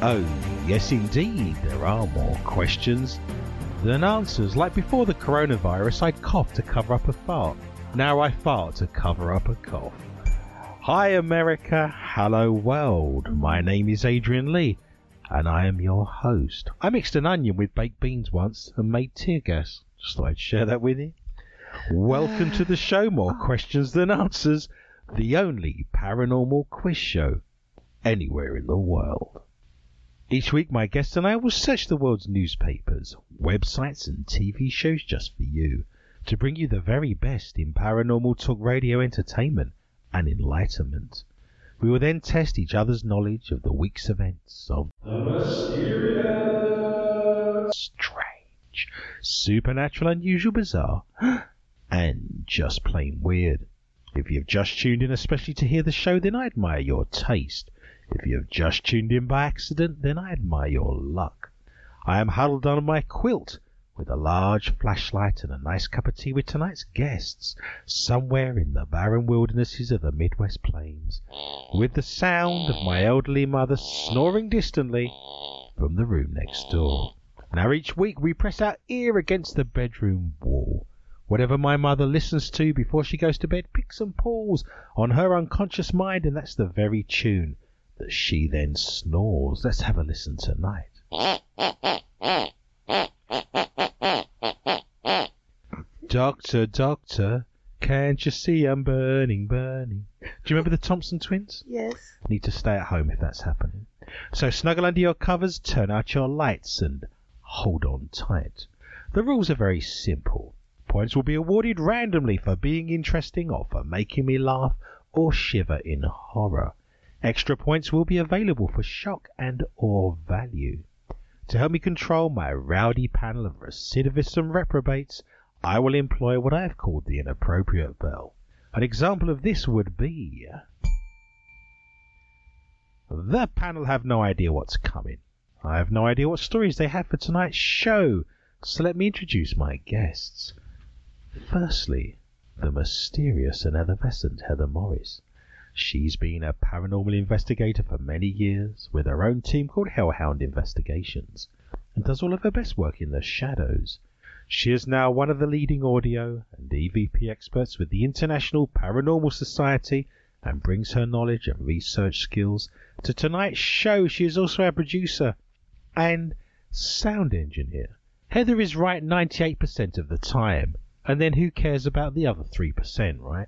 Hello? Yes, indeed, there are more questions than answers. Like before the coronavirus, I coughed to cover up a fart. Now I fart to cover up a cough. Hi, America. Hello, world. My name is Adrian Lee, and I am your host. I mixed an onion with baked beans once and made tear gas. Just thought I'd share that with you. Welcome to the show, More Questions Than Answers, the only paranormal quiz show anywhere in the world. Each week, my guests and I will search the world's newspapers, websites, and TV shows just for you, to bring you the very best in paranormal talk radio entertainment and enlightenment. We will then test each other's knowledge of the week's events of the mysterious, strange, supernatural, unusual, bizarre, and just plain weird. If you've just tuned in especially to hear the show, then I admire your taste. If you have just tuned in by accident, then I admire your luck. I am huddled on my quilt with a large flashlight and a nice cup of tea with tonight's guests, somewhere in the barren wildernesses of the Midwest Plains, with the sound of my elderly mother snoring distantly from the room next door. Now each week we press our ear against the bedroom wall. Whatever my mother listens to before she goes to bed picks and pulls on her unconscious mind, and that's the very tune that she then snores. Let's have a listen tonight. Doctor, can't you see I'm burning? Do you remember the Thompson twins? Yes. Need to stay at home if that's happening. So snuggle under your covers, turn out your lights, and hold on tight. The rules are very simple. Points will be awarded randomly for being interesting or for making me laugh or shiver in horror. Extra points will be available for shock and or value. To help me control my rowdy panel of recidivists and reprobates, I will employ what I have called the inappropriate bell. An example of this would be... The panel have no idea what's coming. I have no idea what stories they have for tonight's show, so let me introduce my guests. Firstly, the mysterious and effervescent Heather Morris. She's been a paranormal investigator for many years with her own team called Hellhound Investigations, and does all of her best work in the shadows. She is now one of the leading audio and EVP experts with the International Paranormal Society and brings her knowledge and research skills to tonight's show. She is also our producer and sound engineer. Heather is right 98% of the time, and then who cares about the other 3%, right?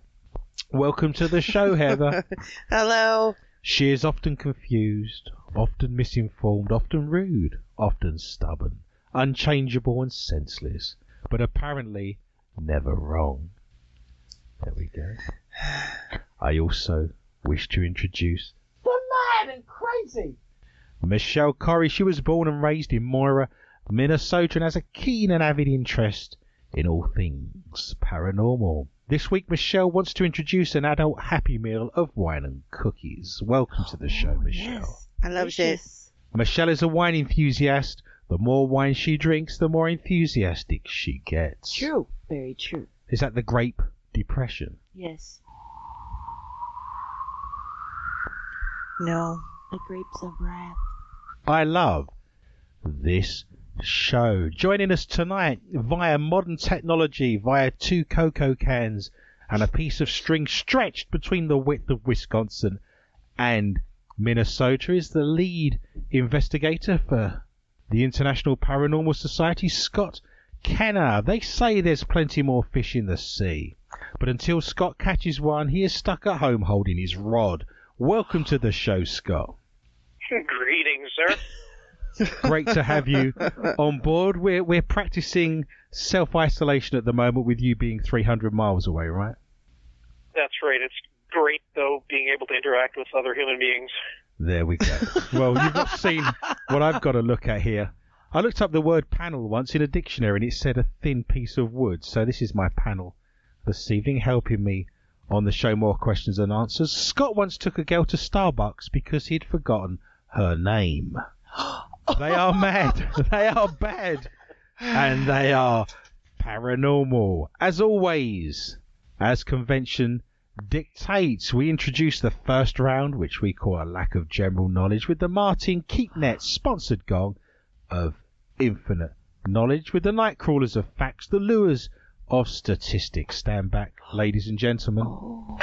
Welcome to the show, Heather. Hello. She is often confused, often misinformed, often rude, often stubborn, unchangeable and senseless, but apparently never wrong. There we go. I also wish to introduce the mad and crazy Michelle Corrie. She was born and raised in Moira, Minnesota, and has a keen and avid interest in all things paranormal. This week, Michelle wants to introduce an adult happy meal of wine and cookies. Welcome to the show, Michelle. Yes. I love this. Michelle is a wine enthusiast. The more wine she drinks, the more enthusiastic she gets. True. Very true. Is that the Grape Depression? Yes. No. The grapes of wrath. I love this show. Joining us tonight via modern technology, via two cocoa cans and a piece of string stretched between the width of Wisconsin and Minnesota, is the lead investigator for the International Paranormal Society, Scott Kenner. They say there's plenty more fish in the sea, but until Scott catches one, he is stuck at home holding his rod, Welcome to the show, Scott. Greetings, sir. Great to have you on board. We're practicing self-isolation at the moment with you being 300 miles away, right? That's right. It's great, though, being able to interact with other human beings. There we go. Well, you've not seen what I've got to look at here. I looked up the word panel once in a dictionary, and it said a thin piece of wood. So this is my panel this evening, helping me on the show, more questions and answers. Scott once took a girl to Starbucks because he'd forgotten her name. They are mad. They are bad. And they are paranormal. As always, as convention dictates, we introduce the first round, which we call a lack of general knowledge, with the Martin Keeknet sponsored gong of infinite knowledge, with the night crawlers of facts, the lures of statistics. Stand back, ladies and gentlemen. Oh.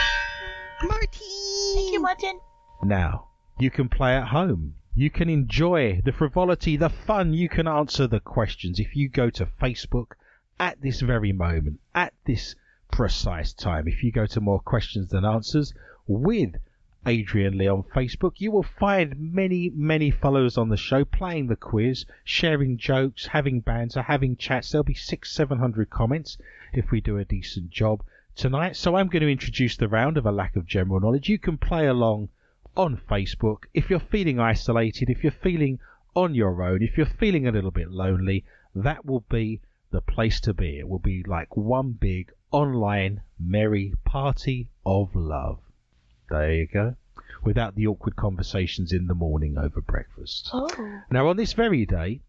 Martin! Thank you, Martin. Now, you can play at home. You can enjoy the frivolity, the fun. You can answer the questions. If you go to Facebook at this very moment, at this precise time, if you go to More Questions Than Answers with Adrian Lee on Facebook, you will find many, many followers on the show playing the quiz, sharing jokes, having banter, having chats. There'll be 600-700 comments if we do a decent job tonight. So I'm going to introduce the round of a lack of general knowledge. You can play along on Facebook if you're feeling isolated, if you're feeling on your own, if you're feeling a little bit lonely. That will be the place to be. It will be like one big online merry party of love. There you go. Without the awkward conversations in the morning over breakfast. Oh. Now, on this very day,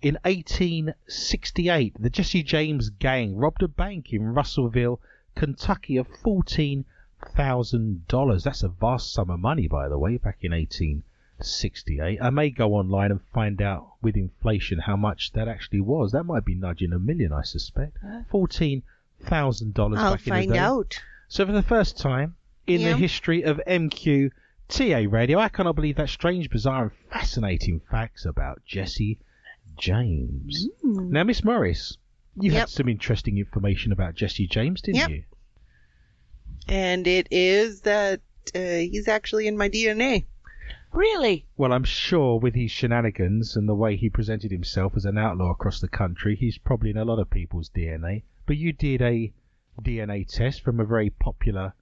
in 1868, the Jesse James gang robbed a bank in Russellville, Kentucky, of $14,000. That's a vast sum of money, by the way, back in 1868. I may go online and find out with inflation how much that actually was. That might be nudging $1 million, I suspect. $14,000 back in the day. I'll find out. So for the first time in the history of MQTA Radio, I cannot believe that strange, bizarre, and fascinating facts about Jesse James. Mm. Now, Miss Morris, you had some interesting information about Jesse James, didn't you? And it is that he's actually in my DNA. Really? Well, I'm sure with his shenanigans and the way he presented himself as an outlaw across the country, he's probably in a lot of people's DNA. But you did a DNA test from a very popular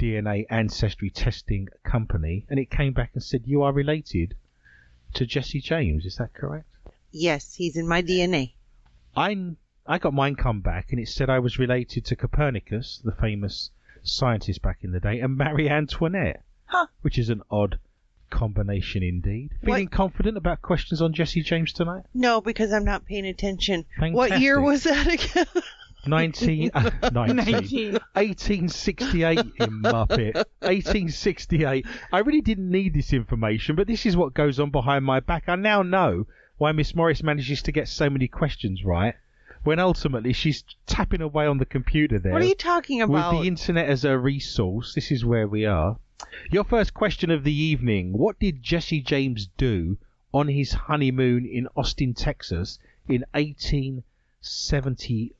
DNA ancestry testing company, and it came back and said you are related to Jesse James. Is that correct? Yes, he's in my DNA. I got mine come back, and it said I was related to Copernicus, the famous scientist back in the day, and Marie Antoinette, which is an odd combination indeed. Feeling confident about questions on Jesse James tonight? No, because I'm not paying attention. Fantastic. What year was that again? 1868, you muppet. 1868. I really didn't need this information, but this is what goes on behind my back. I now know why Miss Morris manages to get so many questions right, when ultimately she's tapping away on the computer there. What are you talking about? With the internet as a resource, this is where we are. Your first question of the evening. What did Jesse James do on his honeymoon in Austin, Texas in 1874?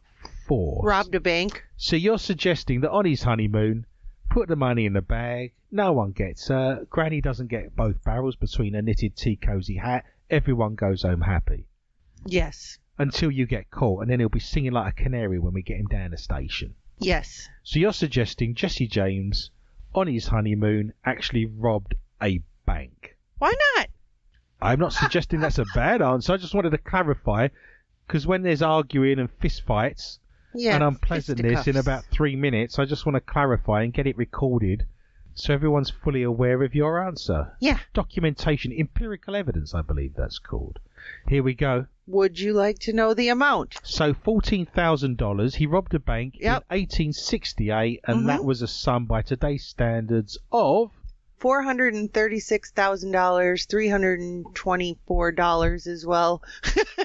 Robbed a bank. So you're suggesting that on his honeymoon, put the money in the bag, no one gets hurt, Granny doesn't get both barrels between a knitted tea cosy hat, everyone goes home happy. Yes. Until you get caught, and then he'll be singing like a canary when we get him down the station. Yes. So you're suggesting Jesse James, on his honeymoon, actually robbed a bank. Why not? I'm not suggesting that's a bad answer, I just wanted to clarify, because when there's arguing and fistfights, and unpleasantness in about 3 minutes, I just want to clarify and get it recorded so everyone's fully aware of your answer. Yeah. Documentation, empirical evidence, I believe that's called. Here we go. Would you like to know the amount? So $14,000. He robbed a bank in 1868, and that was a sum by today's standards of $436,000, $324 as well,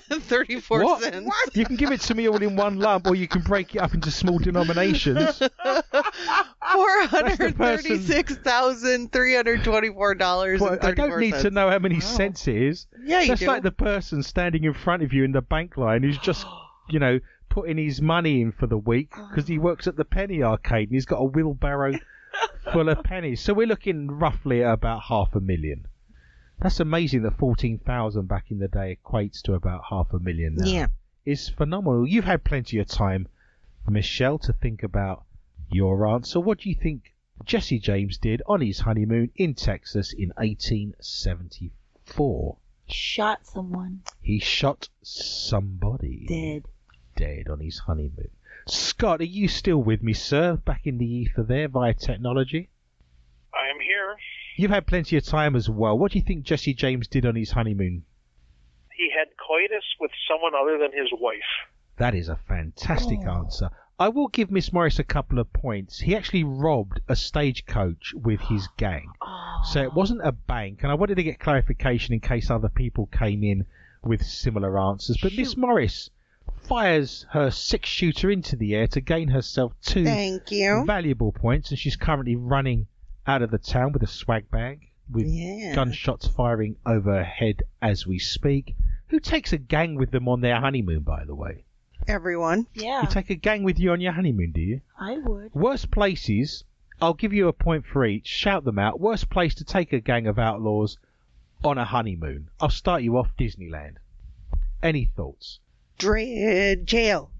34 cents. What? You can give it to me all in one lump, or you can break it up into small denominations. $436,324. Well, I don't need to know how many cents it is. Yeah, you That's like the person standing in front of you in the bank line who's just, you know, putting his money in for the week because he works at the penny arcade and he's got a wheelbarrow full of pennies. So we're looking roughly at about $500,000. That's amazing that 14,000 back in the day equates to about $500,000 now. Yeah. It's phenomenal. You've had plenty of time, Michelle, to think about your answer. What do you think Jesse James did on his honeymoon in Texas in 1874? Shot someone. He shot somebody. Dead on his honeymoon. Scott, are you still with me, sir, back in the ether there via technology? I am here. You've had plenty of time as well. What do you think Jesse James did on his honeymoon? He had coitus with someone other than his wife. That is a fantastic answer. I will give Miss Morris a couple of points. He actually robbed a stagecoach with his gang. So it wasn't a bank. And I wanted to get clarification in case other people came in with similar answers. But Miss Morris fires her six-shooter into the air to gain herself two valuable points. And she's currently running out of the town with a swag bag with gunshots firing overhead as we speak. Who takes a gang with them on their honeymoon, by the way? Everyone. Yeah. You take a gang with you on your honeymoon, do you? I would. Worst places, I'll give you a point for each. Shout them out. Worst place to take a gang of outlaws on a honeymoon. I'll start you off, Disneyland. Any thoughts? Jail. Jail.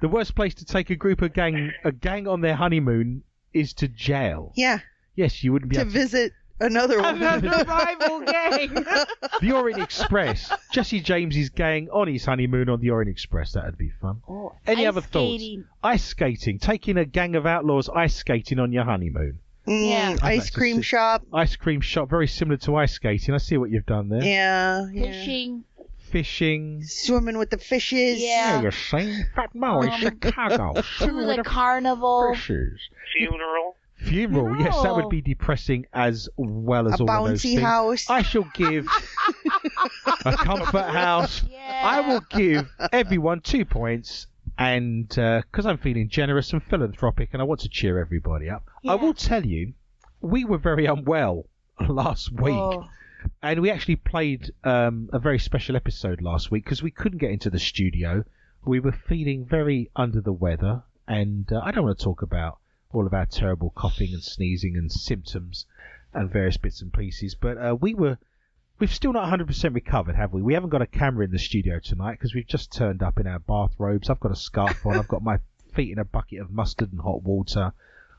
The worst place to take a group of gang on their honeymoon is to jail. Yeah. Yes, you wouldn't be able to visit another one. Another rival gang. The Orient Express. Jesse James's gang on his honeymoon on the Orient Express. That'd be fun. Any other thoughts? Ice skating. Taking a gang of outlaws ice skating on your honeymoon. Yeah. Ice cream shop. Ice cream shop. Very similar to ice skating. I see what you've done there. Yeah. Fishing. Swimming with the fishes. Yeah. You're saying Fat Mao in Chicago. Swimming with the carnival. Fishes. Funeral, yes, that would be depressing as well as all of those things. A bouncy house. I shall give a comfort house. Yeah. I will give everyone 2 points, and because I'm feeling generous and philanthropic and I want to cheer everybody up, yeah. I will tell you, we were very unwell last week. Whoa. And we actually played a very special episode last week because we couldn't get into the studio. We were feeling very under the weather, and I don't want to talk about all of our terrible coughing and sneezing and symptoms and various bits and pieces. But we've still not 100% recovered, have we? We haven't got a camera in the studio tonight because we've just turned up in our bathrobes. I've got a scarf on. I've got my feet in a bucket of mustard and hot water.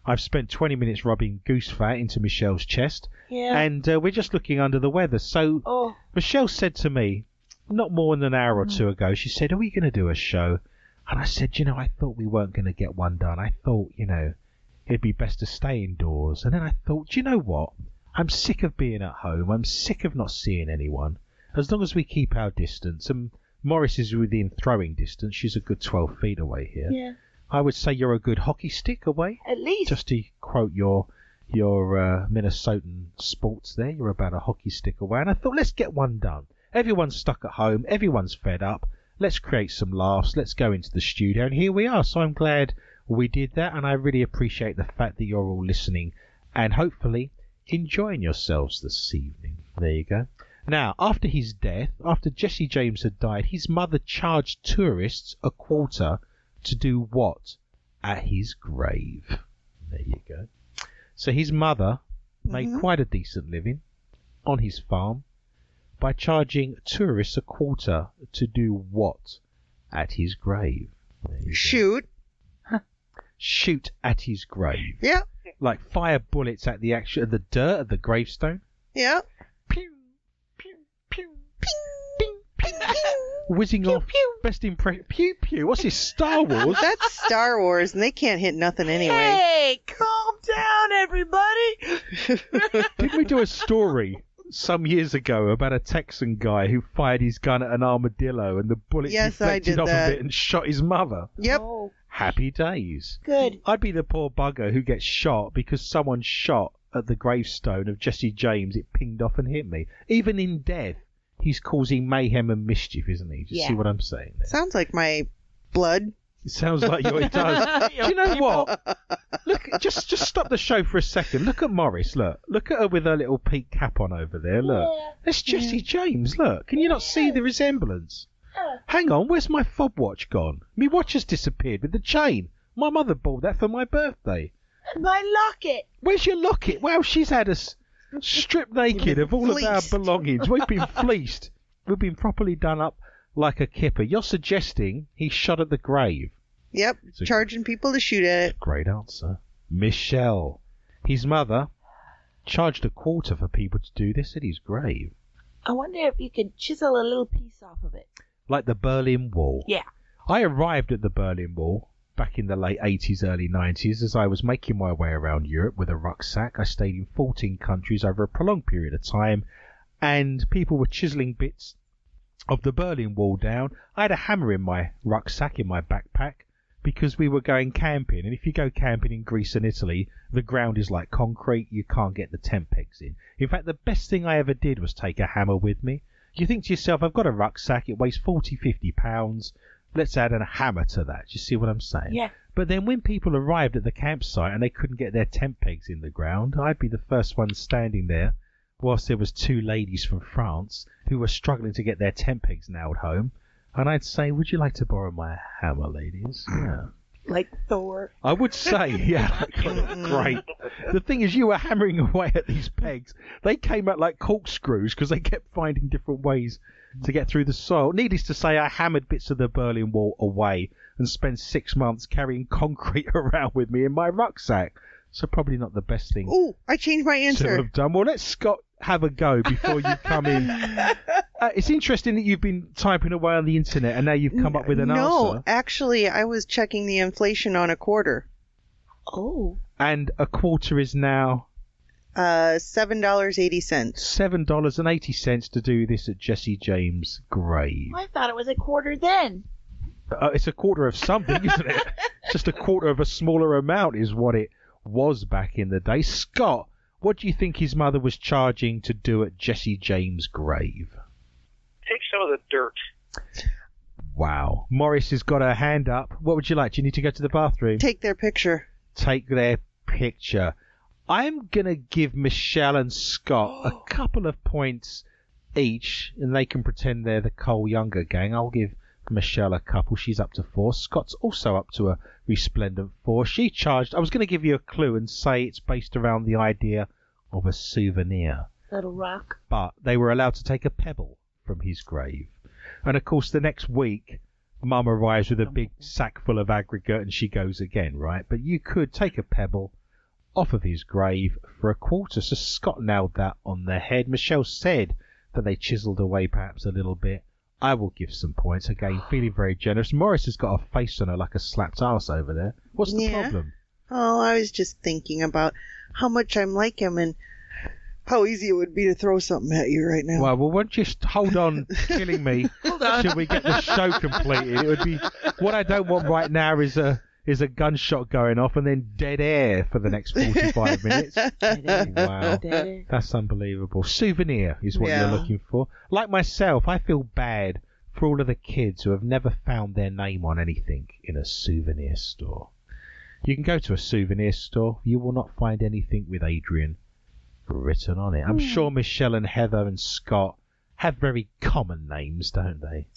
I've spent 20 minutes rubbing goose fat into Michelle's chest. Yeah. And we're just looking under the weather. So Michelle said to me, not more than an hour or two ago, she said, are we going to do a show? And I said, I thought we weren't going to get one done. I thought, it'd be best to stay indoors. And then I thought, do you know what? I'm sick of being at home. I'm sick of not seeing anyone. As long as we keep our distance, and Morris is within throwing distance. She's a good 12 feet away here. Yeah. I would say you're a good hockey stick away. At least. Just to quote your Minnesotan sports there, you're about a hockey stick away. And I thought, let's get one done. Everyone's stuck at home. Everyone's fed up. Let's create some laughs. Let's go into the studio. And here we are. So I'm glad we did that, and I really appreciate the fact that you're all listening and hopefully enjoying yourselves this evening. There you go. Now, after his death, after Jesse James had died, his mother charged tourists a quarter to do what? At his grave. There you go. So his mother made quite a decent living on his farm by charging tourists a quarter to do what? At his grave. Shoot. Shoot at his grave. Yeah. Like fire bullets at the dirt of the gravestone. Yeah. Pew, pew, pew, ping, ping, ping, ping. Whizzing pew, off. Pew. Best impression. Pew, pew. What's this, Star Wars? That's Star Wars, and they can't hit nothing anyway. Hey, calm down, everybody. Didn't we do a story some years ago about a Texan guy who fired his gun at an armadillo and the bullet deflected off of it and shot his mother? Yep. Oh. Happy days. Good. I'd be the poor bugger who gets shot because someone shot at the gravestone of Jesse James. It pinged off and hit me. Even in death, he's causing mayhem and mischief, isn't he? Do you see what I'm saying there? Sounds like my blood. It sounds like it does. Do you know what? Look, just stop the show for a second. Look at Morris, look. Look at her with her little peak cap on over there, look. Yeah. That's Jesse James, look. Can you not see the resemblance? Hang on, where's my fob watch gone? Me watch has disappeared with the chain. My mother bought that for my birthday. My locket. Where's your locket? Well, she's had us stripped naked of all fleeced. Of our belongings. We've been fleeced. We've been properly done up like a kipper. You're suggesting he shot at the grave. Yep, so charging people to shoot at it. Great answer. Michelle. His mother charged $25 for people to do this at his grave. I wonder if you could chisel a little piece off of it. Like the Berlin Wall. Yeah. I arrived at the Berlin Wall back in the late 80s, early 90s, as I was making my way around Europe with a rucksack. I stayed in 14 countries over a prolonged period of time, and people were chiseling bits of the Berlin Wall down. I had a hammer in my rucksack, in my backpack, because we were going camping. And if you go camping in Greece and Italy, the ground is like concrete. You can't get the tent pegs in. In fact, the best thing I ever did was take a hammer with me. You think to yourself, I've got a rucksack. It weighs 40, 50 pounds. Let's add a hammer to that. Do you see what I'm saying? Yeah. But then when people arrived at the campsite and they couldn't get their tent pegs in the ground, I'd be the first one standing there whilst there was two ladies from France who were struggling to get their tent pegs nailed home. And I'd say, would you like to borrow my hammer, ladies? Yeah. Like Thor. I would say, yeah, great. The thing is, you were hammering away at these pegs. They came out like corkscrews because they kept finding different ways to get through the soil. Needless to say, I hammered bits of the Berlin Wall away and spent 6 months carrying concrete around with me in my rucksack. So probably not the best thing. Oh, I changed my answer. To have done. Well, let Scott have a go before you come in. It's interesting that you've been typing away on the internet and now you've come up with an answer. No, actually, I was checking the inflation on a quarter. Oh. And a quarter is now? $7.80. $7.80 to do this at Jesse James' grave. I thought it was a quarter then. It's a quarter of something, isn't it? Just a quarter of a smaller amount is what it was back in the day. Scott, what do you think his mother was charging to do at Jesse James' grave? Take some of the dirt. Wow. Morris has got her hand up. What would you like? Do you need to go to the bathroom? Take their picture. Take their picture. I'm going to give Michelle and Scott a couple of points each, and they can pretend they're the Cole Younger gang. I'll give Michelle a couple. She's up to 4. Scott's also up to a resplendent 4. She charged... I was going to give you a clue and say it's based around the idea of a souvenir. Little rock. But they were allowed to take a pebble from his grave. And of course the next week Mum arrives with a big sack full of aggregate and she goes again, right? But you could take a pebble off of his grave for a quarter. So Scott nailed that on the head. Michelle said that they chiseled away perhaps a little bit. I will give some points again, feeling very generous. Morris has got a face on her like a slapped arse over there. What's the problem? Oh, I was just thinking about how much I'm like him and how easy it would be to throw something at you right now. Well, won't you hold on killing me till we get the show completed? It would be what I don't want right now is a gunshot going off and then dead air for the next 45 minutes. Wow. That's unbelievable. Souvenir is what you're looking for. Like myself, I feel bad for all of the kids who have never found their name on anything in a souvenir store. You can go to a souvenir store. You will not find anything with Adrian written on it. I'm sure Michelle and Heather and Scott have very common names, don't they?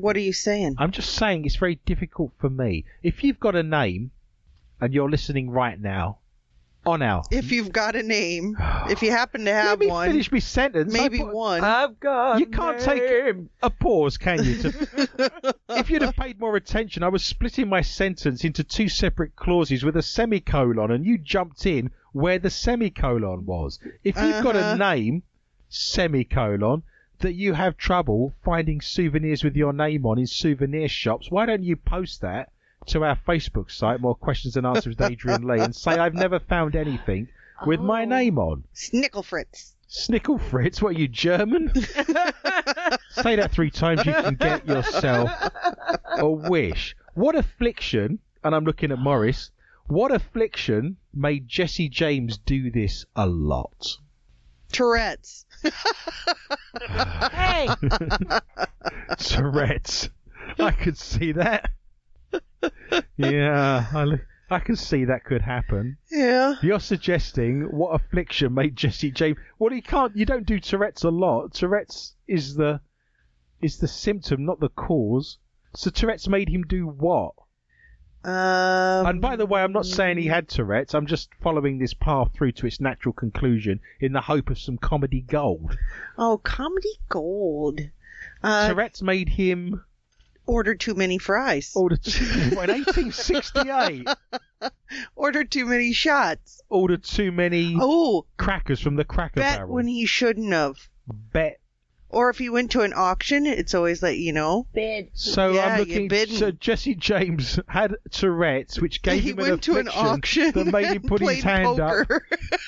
What are you saying? I'm just saying it's very difficult for me. If you've got a name and you're listening right now on our... If you've got a name, if you happen to have one... Let me finish my sentence. Maybe one. I've got You can't name. Take a pause, can you? If you'd have paid more attention, I was splitting my sentence into 2 separate clauses with a semicolon and you jumped in where the semicolon was. If you've got a name, semicolon, that you have trouble finding souvenirs with your name on in souvenir shops, why don't you post that to our Facebook site, More Questions and Answers with Adrian Lee, and say, I've never found anything with my name on. Snicklefritz. Snicklefritz? What, are you German? Say that 3 times, you can get yourself a wish. What affliction, and I'm looking at Morris... What affliction made Jesse James do this a lot? Tourette's. Hey! Tourette's. I could see that. Yeah, I could see that could happen. Yeah. You're suggesting what affliction made Jesse James... Well, you don't do Tourette's a lot. Tourette's is the symptom, not the cause. So Tourette's made him do what? And by the way, I'm not saying he had Tourette's. I'm just following this path through to its natural conclusion in the hope of some comedy gold. Oh, comedy gold. Tourette's made him... Ordered too many fries. Ordered too many fries. In 1868. Ordered too many shots. Ordered too many crackers from the cracker barrel. Bet when he shouldn't have. Bet. Or if he went to an auction, it's always like, you know. Bid. So yeah, I'm looking. So Jesse James had Tourette's, which gave him an affliction. He went to an auction that made him put his hand poker. Up.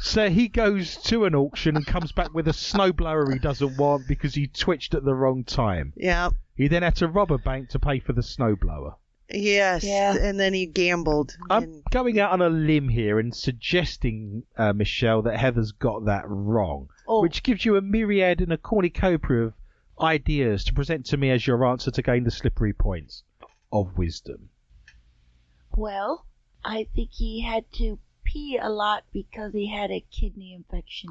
So he goes to an auction and comes back with a snowblower he doesn't want because he twitched at the wrong time. Yeah. He then had to rob a bank to pay for the snowblower. Yes, yeah. And then he gambled. I'm going out on a limb here and suggesting, Michelle, that Heather's got that wrong, which gives you a myriad and a cornucopia of ideas to present to me as your answer to gain the slippery points of wisdom. Well, I think he had to pee a lot because he had a kidney infection.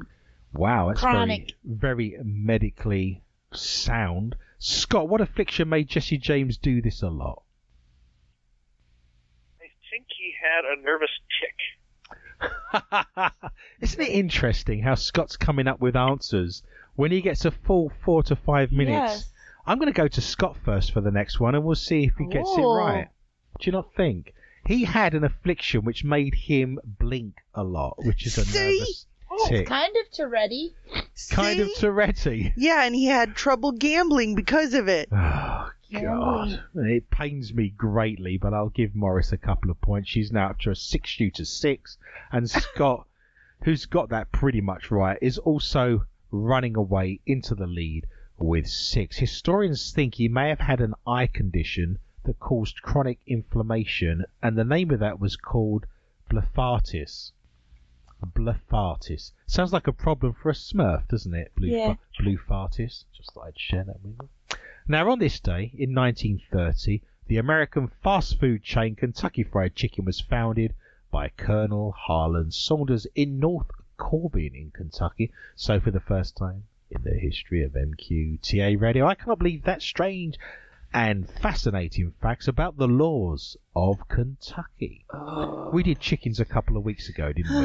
Wow, that's chronic. Very medically sound. Scott, what affliction made Jesse James do this a lot? He had a nervous tick. Isn't it interesting how Scott's coming up with answers when he gets a full 4 to 5 minutes? Yes. I'm going to go to Scott first for the next one, and we'll see if he gets it right. Do you not think? He had an affliction which made him blink a lot, which is a nervous tick. It's kind of Tourette-y. Kind of Tourette-y. Yeah, and he had trouble gambling because of it. God, it pains me greatly, but I'll give Morris a couple of points. She's now up to a 6-6, and Scott, who's got that pretty much right, is also running away into the lead with 6. Historians think he may have had an eye condition that caused chronic inflammation, and the name of that was called blepharitis. Blepharitis. Sounds like a problem for a Smurf, doesn't it? Blepharitis. Just thought I'd share that with you. Now, on this day, in 1930, the American fast food chain Kentucky Fried Chicken was founded by Colonel Harland Sanders in North Corbin in Kentucky. So, for the first time in the history of MQTA Radio, I cannot believe that strange and fascinating facts about the laws of Kentucky. We did chickens a couple of weeks ago, didn't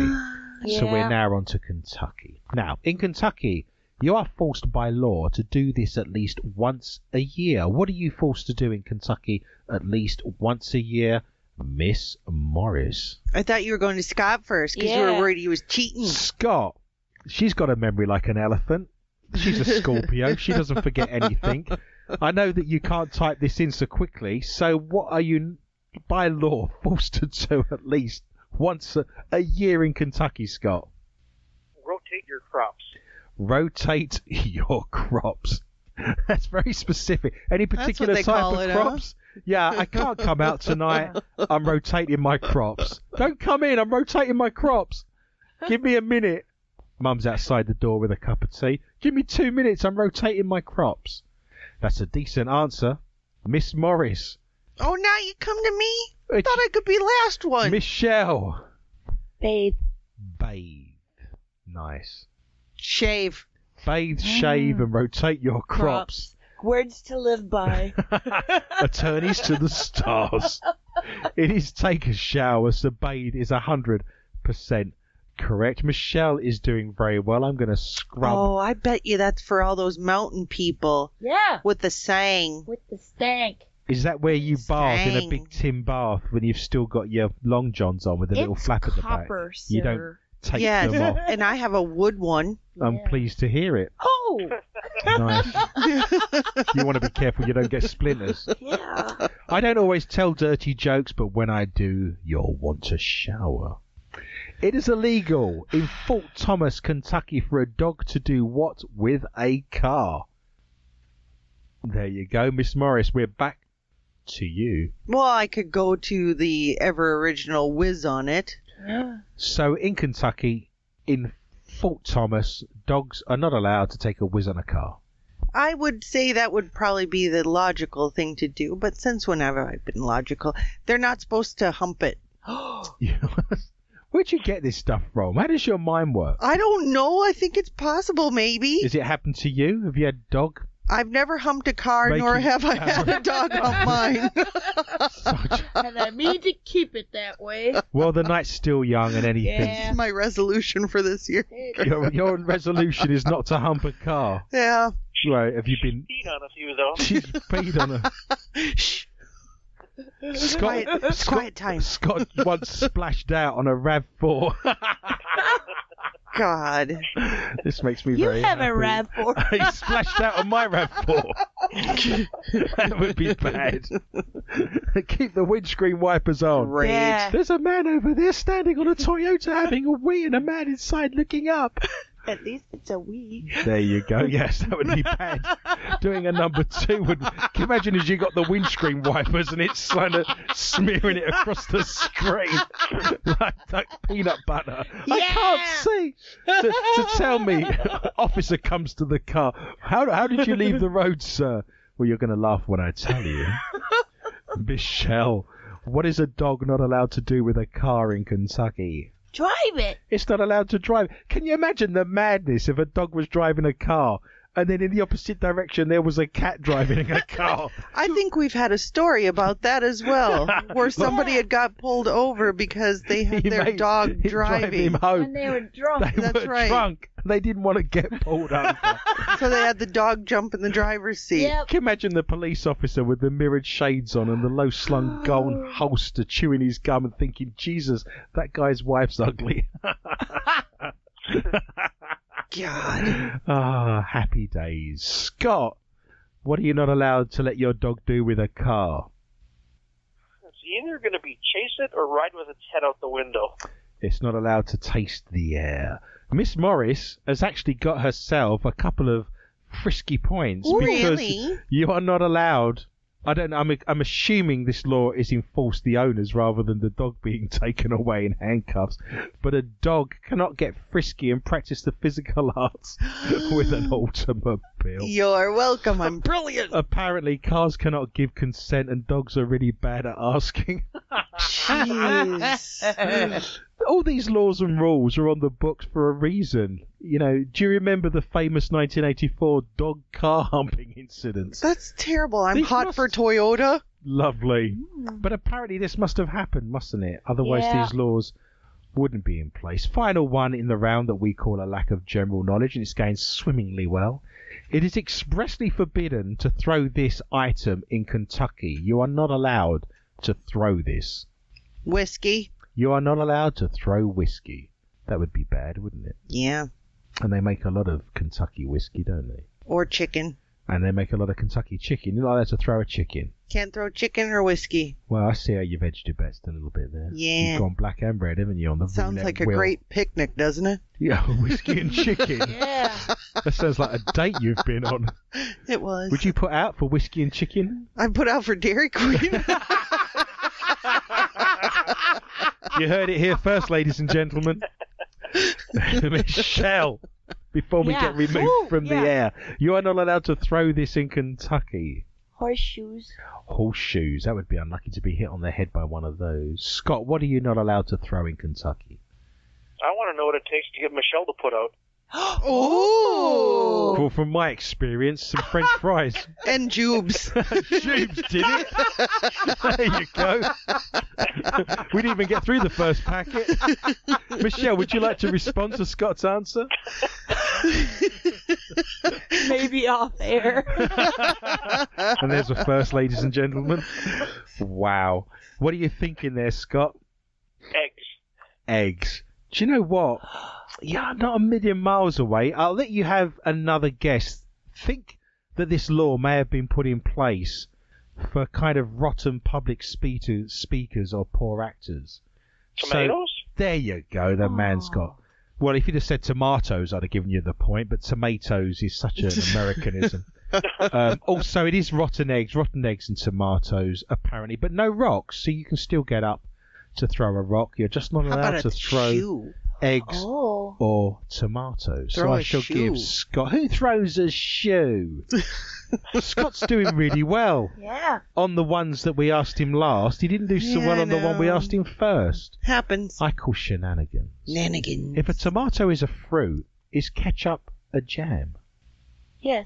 we? Yeah. So, we're now on to Kentucky. Now, in Kentucky... you are forced by law to do this at least once a year. What are you forced to do in Kentucky at least once a year, Miss Morris? I thought you were going to Scott first because you were worried he was cheating. Scott, she's got a memory like an elephant. She's a Scorpio. She doesn't forget anything. I know that you can't type this in so quickly. So what are you, by law, forced to do at least once a year in Kentucky, Scott? Rotate your crops. Rotate your crops. That's very specific. Any particular type of crops? Yeah, I can't come out tonight. I'm rotating my crops. Don't come in. I'm rotating my crops. Give me a minute. Mum's outside the door with a cup of tea. Give me 2 minutes. I'm rotating my crops. That's a decent answer, Miss Morris. Oh, now you come to me? I thought I could be last one. Michelle. Bathe. Bathe. Nice. Shave. Bathe, shave, and rotate your crops. Words to live by. Attorneys to the stars. It is take a shower, so bathe is 100% correct. Michelle is doing very well. I'm going to scrub. Oh, I bet you that's for all those mountain people. Yeah. With the sang. With the stank. Is that where you bathe in a big tin bath when you've still got your long johns on with a little flap at the back? Sir. You don't... take them off. And I have a wood one. I'm pleased to hear it. Oh! Nice. You want to be careful you don't get splinters. Yeah. I don't always tell dirty jokes, but when I do, you'll want a shower. It is illegal in Fort Thomas, Kentucky, for a dog to do what with a car? There you go, Miss Morris. We're back to you. Well, I could go to the ever-original whiz on it. So in Kentucky, in Fort Thomas, dogs are not allowed to take a whiz on a car. I would say that would probably be the logical thing to do, but since whenever I've been logical, they're not supposed to hump it. Where'd you get this stuff from? How does your mind work? I don't know. I think it's possible, maybe. Has it happened to you? Have you had dog I've never humped a car, nor have I had a dog on mine. And I mean to keep it that way. Well, the night's still young and anything. Yeah. This is my resolution for this year. Your resolution is not to hump a car. Yeah. Right, have you been... She's peed on a few, though. She's peed on a... Shh. It's quiet time. Scott once splashed out on a RAV4. God. This makes me very happy. You have a RAV4. He splashed out on my RAV4. That would be bad. Keep the windscreen wipers on. Great. Yeah. There's a man over there standing on a Toyota having a wee and a man inside looking up. At least it's a wee. There you go. Yes, that would be bad. Doing a number two would... Can you imagine as you got the windscreen wipers and it's kind of smearing it across the screen like peanut butter. Yeah! I can't see. So tell me, officer comes to the car. How did you leave the road, sir? Well, you're going to laugh when I tell you. Michelle, what is a dog not allowed to do with a car in Kentucky? Drive it. It's not allowed to drive. Can you imagine the madness if a dog was driving a car and then in the opposite direction there was a cat driving a car? I think we've had a story about that as well, where somebody had got pulled over because they had their dog driving. Him home. And they were drunk. They were drunk. They didn't want to get pulled over. So they had the dog jump in the driver's seat. Yep. Can you imagine the police officer with the mirrored shades on and the low-slung gold holster chewing his gum and thinking, Jesus, that guy's wife's ugly. God. Ah, happy days. Scott, what are you not allowed to let your dog do with a car? It's either going to be chase it or ride with its head out the window. It's not allowed to taste the air. Miss Morris has actually got herself a couple of frisky points. Ooh, because really? You are not allowed. I don't know. I'm assuming this law is enforced the owners rather than the dog being taken away in handcuffs. But a dog cannot get frisky and practice the physical arts with an automobile. You're welcome. I'm brilliant. Apparently, cars cannot give consent, and dogs are really bad at asking. Jeez. All these laws and rules are on the books for a reason. You know, do you remember the famous 1984 dog car humping incident? That's terrible. I'm hot for Toyota. Lovely. But apparently this must have happened, mustn't it? Otherwise these laws wouldn't be in place. Final one in the round that we call a lack of general knowledge, and it's going swimmingly well. It is expressly forbidden to throw this item in Kentucky. You are not allowed to throw this. Whiskey. You are not allowed to throw whiskey. That would be bad, wouldn't it? Yeah. And they make a lot of Kentucky whiskey, don't they? Or chicken. And they make a lot of Kentucky chicken. You're not allowed to throw a chicken. Can't throw chicken or whiskey. Well, I see how you've edged your bets a little bit there. Yeah. You've gone black and red, haven't you? On the sounds like a great picnic, doesn't it? Yeah, whiskey and chicken. Yeah. That sounds like a date you've been on. It was. Would you put out for whiskey and chicken? I'd put out for Dairy Queen. You heard it here first, ladies and gentlemen. Michelle, before we get removed from the air, you are not allowed to throw this in Kentucky. Horseshoes. Horseshoes. That would be unlucky to be hit on the head by one of those. Scott, what are you not allowed to throw in Kentucky? I want to know what it takes to get Michelle to put out. Oh! Well, from my experience, some French fries. And Jubes. Jubes did it. There you go. We didn't even get through the first packet. Michelle, would you like to respond to Scott's answer? Maybe off air. And there's the first, ladies and gentlemen. Wow. What are you thinking there, Scott? Eggs. Do you know what? Yeah, I'm not a million miles away. I'll let you have another guess. Think that this law may have been put in place for kind of rotten public speakers or poor actors. Tomatoes? So, there you go, the man's got... Well, if you'd have said tomatoes, I'd have given you the point, but tomatoes is such an Americanism. Also, it is rotten eggs and tomatoes, apparently, but no rocks, so you can still get up to throw a rock. You're just not allowed to throw eggs or tomatoes. Throw so I shall give Scott... Who throws a shoe? Scott's doing really well. Yeah. On the ones that we asked him last. He didn't do so well on the one we asked him first. Happens. I call shenanigans. Nanigans. If a tomato is a fruit, is ketchup a jam? Yes.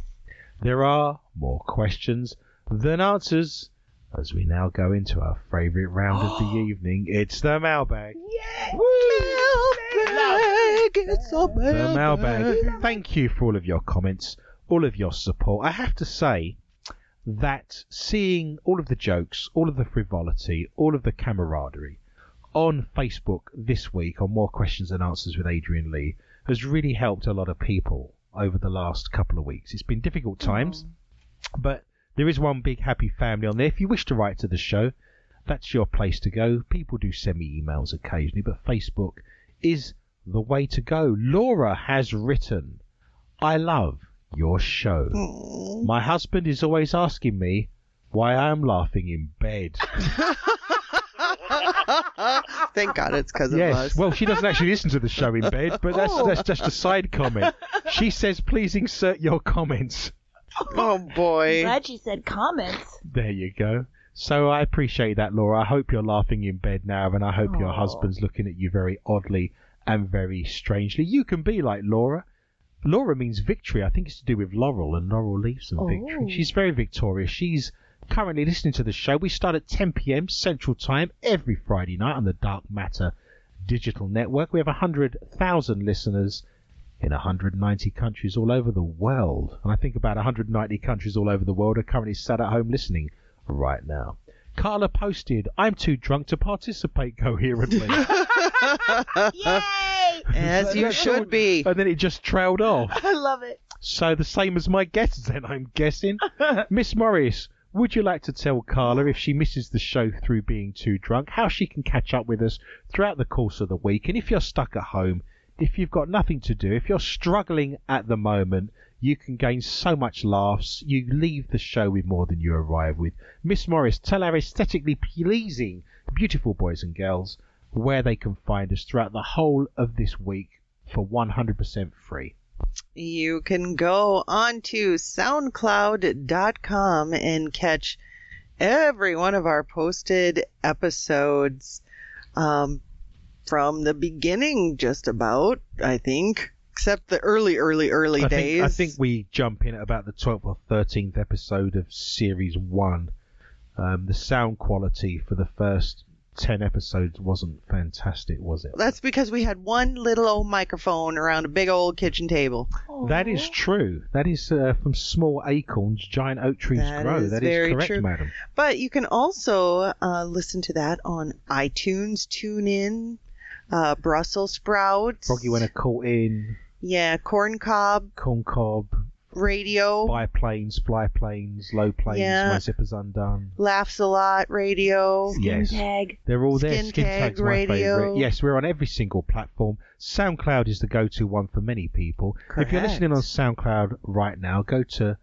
There are more questions than answers as we now go into our favourite round of the evening. It's the mailbag. Yes! It's the mailbag. Thank you for all of your comments, all of your support. I have to say that seeing all of the jokes, all of the frivolity, all of the camaraderie on Facebook this week on More Questions and Answers with Adrian Lee has really helped a lot of people over the last couple of weeks. It's been difficult times, but there is one big happy family on there. If you wish to write to the show, that's your place to go. People do send me emails occasionally, but Facebook is the way to go. Laura has written, I love your show. My husband is always asking me why I am laughing in bed. Thank God it's because of us. Well, she doesn't actually listen to the show in bed, but that's just a side comment. She says, please insert your comments. Oh, boy. I'm glad she said comments. There you go. So I appreciate that, Laura. I hope you're laughing in bed now, and I hope your husband's looking at you very oddly and very strangely. You can be like Laura. Laura means victory. I think it's to do with laurel and laurel leaves and victory. She's very victorious. She's currently listening to the show. We start at 10 p.m. Central Time every Friday night on the Dark Matter Digital Network. We have 100,000 listeners in 190 countries all over the world. And I think about 190 countries all over the world are currently sat at home listening right now. Carla posted, I'm too drunk to participate coherently. Yay! As you should be. And then it just trailed off. I love it. So the same as my guess then, I'm guessing. Miss Morris, would you like to tell Carla, if she misses the show through being too drunk, how she can catch up with us throughout the course of the week? And if you're stuck at home, if you've got nothing to do, if you're struggling at the moment, you can gain so much laughs. You leave the show with more than you arrive with. Miss Morris, tell our aesthetically pleasing, beautiful boys and girls where they can find us throughout the whole of this week for 100% free. You can go on to SoundCloud.com and catch every one of our posted episodes from the beginning, just about, I think, except the early days. I think we jump in at about the 12th or 13th episode of Series 1. The sound quality for the first 10 episodes wasn't fantastic, was it? That's because we had one little old microphone around a big old kitchen table. Aww. That is true. That is from small acorns, giant oak trees grow. That is correct, true. Madam. But you can also listen to that on iTunes, TuneIn, Brussels sprouts. Froggy went a call in. Yeah, corn cob. Radio. Biplanes, fly planes, low planes, my zipper's undone. Laughs a lot, radio. Yes. Skin tag. They're all there. Skin tag's radio. My favorite. Yes, we're on every single platform. SoundCloud is the go-to one for many people. Correct. If you're listening on SoundCloud right now, go to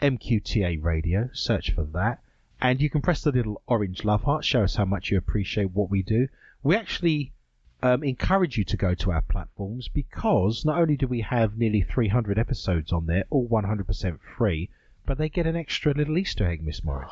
MQTA Radio, search for that, and you can press the little orange love heart, show us how much you appreciate what we do. We actually encourage you to go to our platforms because not only do we have nearly 300 episodes on there, all 100% free, but they get an extra little Easter egg, Miss Morris.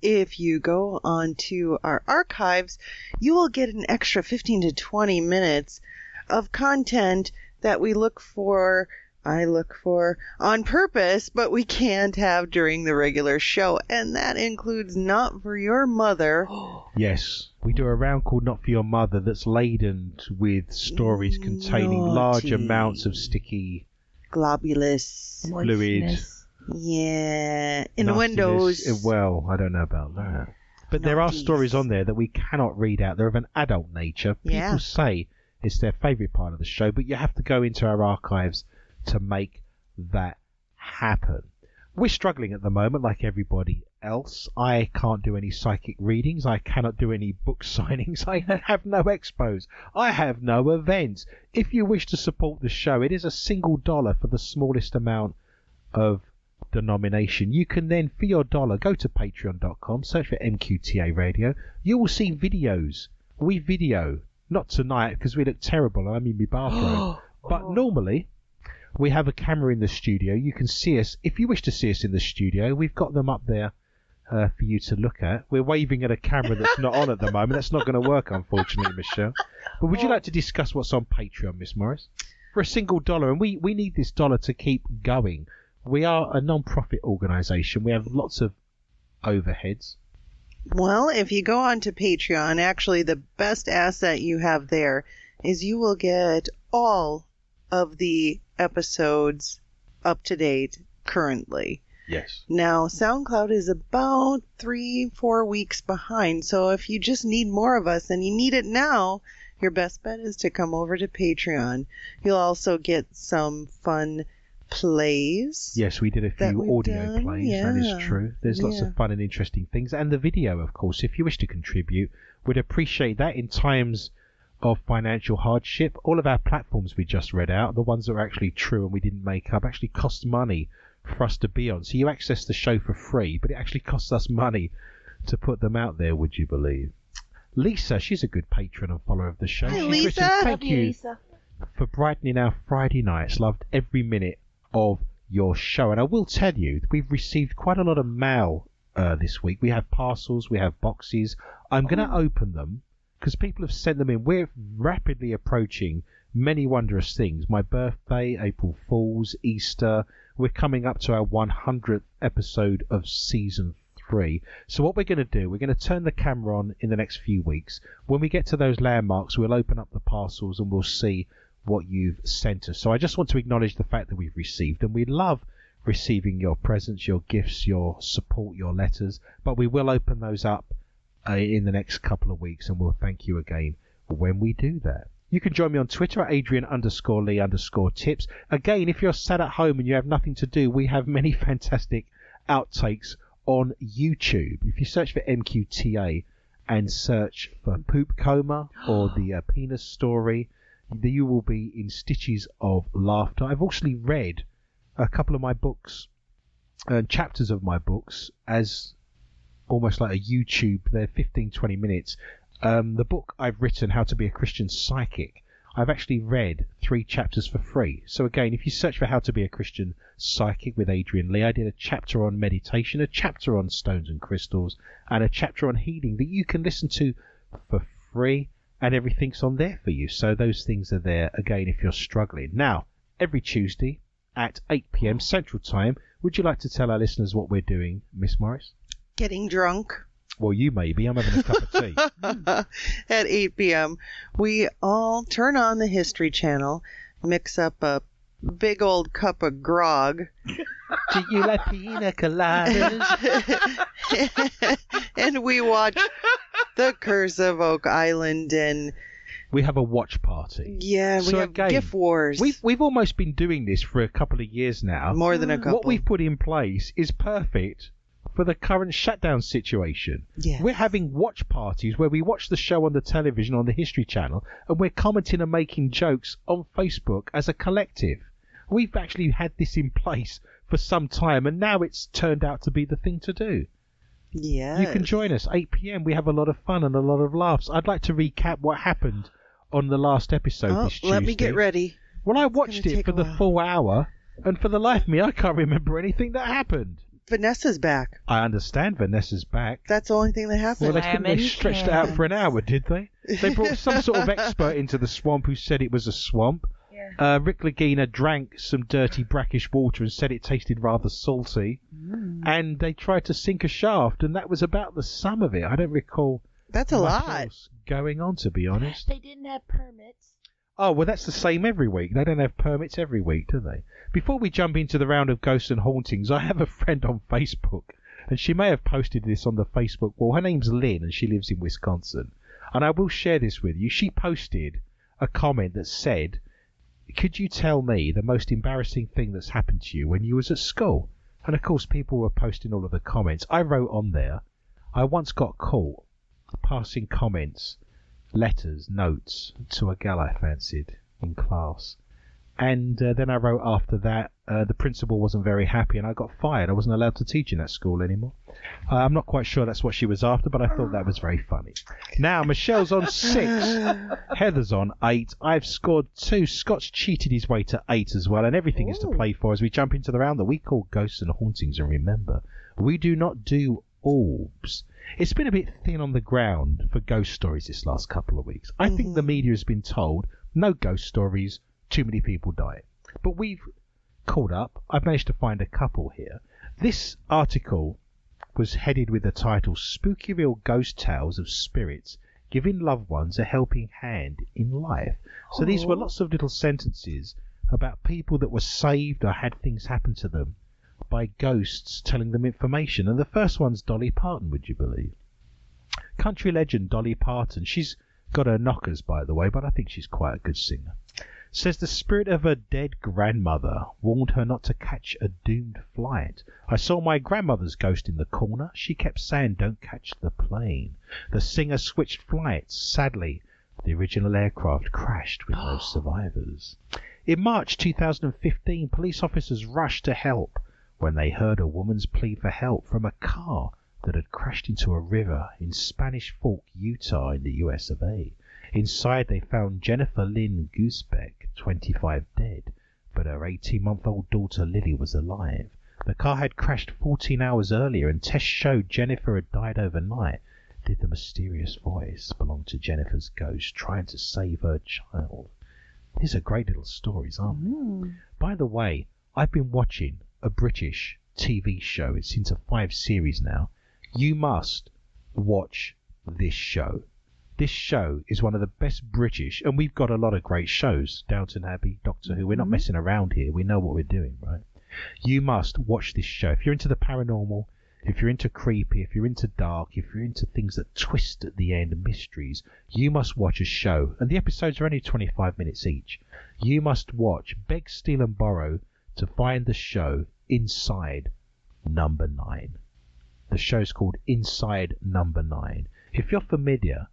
If you go on to our archives, you will get an extra 15 to 20 minutes of content that we look for on purpose, but we can't have during the regular show. And that includes Not For Your Mother. Yes. We do a round called Not For Your Mother that's laden with stories containing large amounts of sticky, globulous fluid. Yeah. In windows. Well, I don't know about that. But there are stories on there that we cannot read out. They're of an adult nature. People say it's their favourite part of the show, but you have to go into our archives to make that happen. We're struggling at the moment, like everybody else. I can't do any psychic readings. I cannot do any book signings. I have no expos. I have no events. If you wish to support the show, it is $1 for the smallest amount of denomination. You can then, for your $1, go to patreon.com, search for MQTA Radio. You will see videos. We video. Not tonight, because we look terrible. I'm in my bathrobe. But normally, we have a camera in the studio. You can see us. If you wish to see us in the studio, we've got them up there for you to look at. We're waving at a camera that's not on at the moment. That's not going to work, unfortunately, Michelle. But would you like to discuss what's on Patreon, Miss Morris? For $1, and we need this $1 to keep going. We are a non-profit organisation. We have lots of overheads. Well, if you go on to Patreon, actually the best asset you have there is you will get all of the episodes up to date currently. Yes. Now, SoundCloud is about 3-4 weeks behind, so if you just need more of us and you need it now, your best bet is to come over to Patreon. You'll also get some fun plays. Yes, we did a few audio plays, that is true. There's lots of fun and interesting things. And the video, of course, if you wish to contribute, we'd appreciate that in times of financial hardship. All of our platforms we just read out, the ones that are actually true and we didn't make up, actually cost money for us to be on. So you access the show for free, but it actually costs us money to put them out there, would you believe? Lisa, she's a good patron and follower of the show. Hi, Lisa. Thank you, Lisa, for brightening our Friday nights. Loved every minute of your show. And I will tell you, we've received quite a lot of mail this week. We have parcels, we have boxes. I'm going to open them because people have sent them in. We're rapidly approaching many wondrous things. My birthday, April Fool's, Easter. We're coming up to our 100th episode of Season 3. So what we're going to do, we're going to turn the camera on in the next few weeks. When we get to those landmarks, we'll open up the parcels and we'll see what you've sent us. So I just want to acknowledge the fact that we've received, and we love receiving your presents, your gifts, your support, your letters, but we will open those up in the next couple of weeks, and we'll thank you again when we do that. You can join me on Twitter at Adrian_Lee_tips. Again, if you're sat at home and you have nothing to do, we have many fantastic outtakes on YouTube. If you search for MQTA and search for Poop Coma or the Penis Story, you will be in stitches of laughter. I've actually read a couple of my books, chapters of my books, as almost like a YouTube. They're 15, 20 minutes. The book I've written, How to Be a Christian Psychic, I've actually read 3 chapters for free. So again, if you search for How to Be a Christian Psychic with Adrian Lee, I did a chapter on meditation, a chapter on stones and crystals, and a chapter on healing that you can listen to for free, and everything's on there for you. So those things are there, again, if you're struggling. Now, every Tuesday at 8 p.m. Central Time, would you like to tell our listeners what we're doing, Miss Morris? Getting drunk. Well, you may be. I'm having a cup of tea. At 8 p.m., we all turn on the History Channel, mix up a big old cup of grog. Do you like pina coladas? And we watch The Curse of Oak Island, and we have a watch party. Yeah, we have gift wars. We've almost been doing this for a couple of years now. More than a couple. What we've put in place is perfect for the current shutdown situation. Yes. We're having watch parties where we watch the show on the television on the History Channel, and we're commenting and making jokes on Facebook as a collective. We've actually had this in place for some time, and now it's turned out to be the thing to do. Yeah. You can join us, 8 p.m. We have a lot of fun and a lot of laughs. I'd like to recap what happened on the last episode this Tuesday. Let me get ready. Well, I watched it for the full hour, and for the life of me, I can't remember anything that happened. Vanessa's back. I understand Vanessa's back. That's the only thing that happened. Well, they stretched it out for an hour, did they? They brought some sort of expert into the swamp who said it was a swamp. Yeah. Rick Lagina drank some dirty brackish water and said it tasted rather salty. Mm. And they tried to sink a shaft, and that was about the sum of it. I don't recall. That's a lot going on, to be honest. They didn't have permits. Oh, well, that's the same every week. They don't have permits every week, do they? Before we jump into the round of ghosts and hauntings, I have a friend on Facebook, and she may have posted this on the Facebook wall. Her name's Lynn, and she lives in Wisconsin. And I will share this with you. She posted a comment that said, "Could you tell me the most embarrassing thing that's happened to you when you was at school?" And, of course, people were posting all of the comments. I wrote on there, "I once got caught passing comments, letters, notes to a gal I fancied in class." And then I wrote after that, the principal wasn't very happy and I got fired. I wasn't allowed to teach in that school anymore. I'm not quite sure that's what she was after, but I thought that was very funny. Now, Michelle's on 6. Heather's on 8. I've scored 2. Scott's cheated his way to 8 as well. And everything is to play for as we jump into the round that we call Ghosts and Hauntings. And remember, we do not do orbs. It's been a bit thin on the ground for ghost stories this last couple of weeks. I think the media has been told no ghost stories, too many people die. But we've called up. I've managed to find a couple here. This article was headed with the title Spooky Real Ghost Tales of Spirits Giving Loved Ones a Helping Hand in Life. So these were lots of little sentences about people that were saved or had things happen to them by ghosts telling them information. And the first one's Dolly Parton, would you believe? Country legend Dolly Parton. She's got her knockers, by the way, but I think she's quite a good singer. Says the spirit of her dead grandmother warned her not to catch a doomed flight. I saw my grandmother's ghost in the corner. She kept saying, don't catch the plane. The singer switched flights. Sadly, the original aircraft crashed with no survivors. In March 2015, police officers rushed to help when they heard a woman's plea for help from a car that had crashed into a river in Spanish Fork, Utah, in the US of A. Inside, they found Jennifer Lynn Goosebeck, 25, dead, but her 18-month-old daughter Lily was alive. The car had crashed 14 hours earlier, and tests showed Jennifer had died overnight. Did the mysterious voice belong to Jennifer's ghost trying to save her child? These are great little stories, aren't they? Mm. By the way, I've been watching a British TV show. It's into 5 series now. You must watch this show. This show is one of the best British, and we've got a lot of great shows, Downton Abbey, Doctor Who. We're not messing around here. We know what we're doing, right? You must watch this show. If you're into the paranormal, if you're into creepy, if you're into dark, if you're into things that twist at the end, mysteries, you must watch a show. And the episodes are only 25 minutes each. You must watch Beg, Steal and Borrow to find the show Inside Number 9. The show's called Inside Number 9. If you're familiar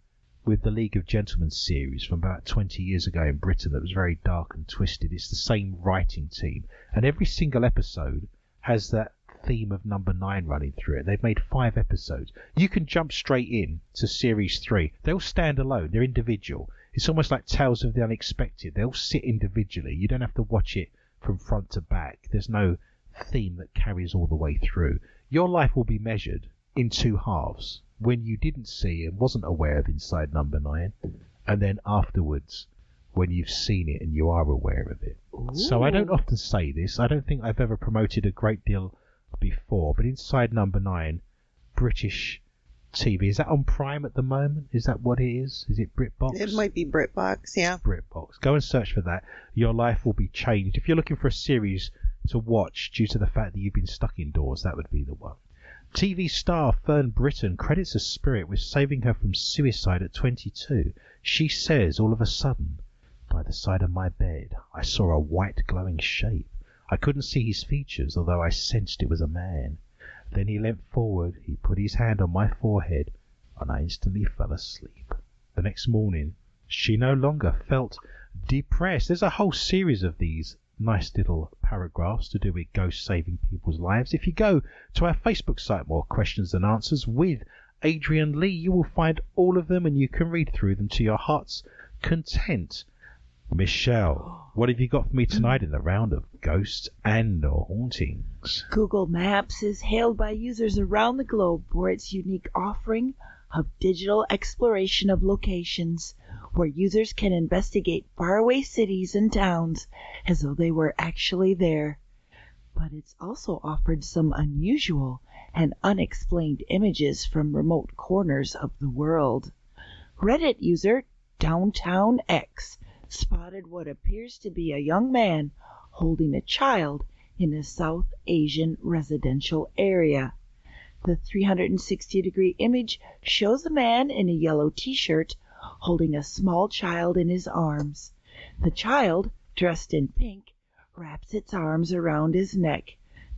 with the League of Gentlemen series from about 20 years ago in Britain that was very dark and twisted, it's the same writing team. And every single episode has that theme of Number 9 running through it. They've made 5 episodes. You can jump straight in to Series 3. They all stand alone. They're individual. It's almost like Tales of the Unexpected. They all sit individually. You don't have to watch it from front to back. There's no theme that carries all the way through. Your life will be measured in 2 halves, when you didn't see and wasn't aware of Inside Number 9, and then afterwards when you've seen it and you are aware of it. Ooh. So I don't often say this. I don't think I've ever promoted a great deal before, but Inside Number 9, British TV. Is that on Prime at the moment? Is that what it is? Is it BritBox? It might be BritBox, yeah. BritBox. Go and search for that. Your life will be changed. If you're looking for a series to watch due to the fact that you've been stuck indoors, that would be the one. TV star Fern Britton credits a spirit with saving her from suicide at 22. She says, all of a sudden, by the side of my bed, I saw a white glowing shape. I couldn't see his features, although I sensed it was a man. Then he leant forward, he put his hand on my forehead, and I instantly fell asleep. The next morning, she no longer felt depressed. There's a whole series of these nice little paragraphs to do with ghosts saving people's lives. If you go to our Facebook site, More Questions Than Answers, with Adrian Lee, you will find all of them, and you can read through them to your heart's content. Michelle, what have you got for me tonight in the round of ghosts and hauntings? Google Maps is hailed by users around the globe for its unique offering of digital exploration of locations, where users can investigate faraway cities and towns as though they were actually there. But it's also offered some unusual and unexplained images from remote corners of the world. Reddit user Downtown X spotted what appears to be a young man holding a child in a South Asian residential area. The 360-degree image shows a man in a yellow t-shirt holding a small child in his arms. The child, dressed in pink, wraps its arms around his neck.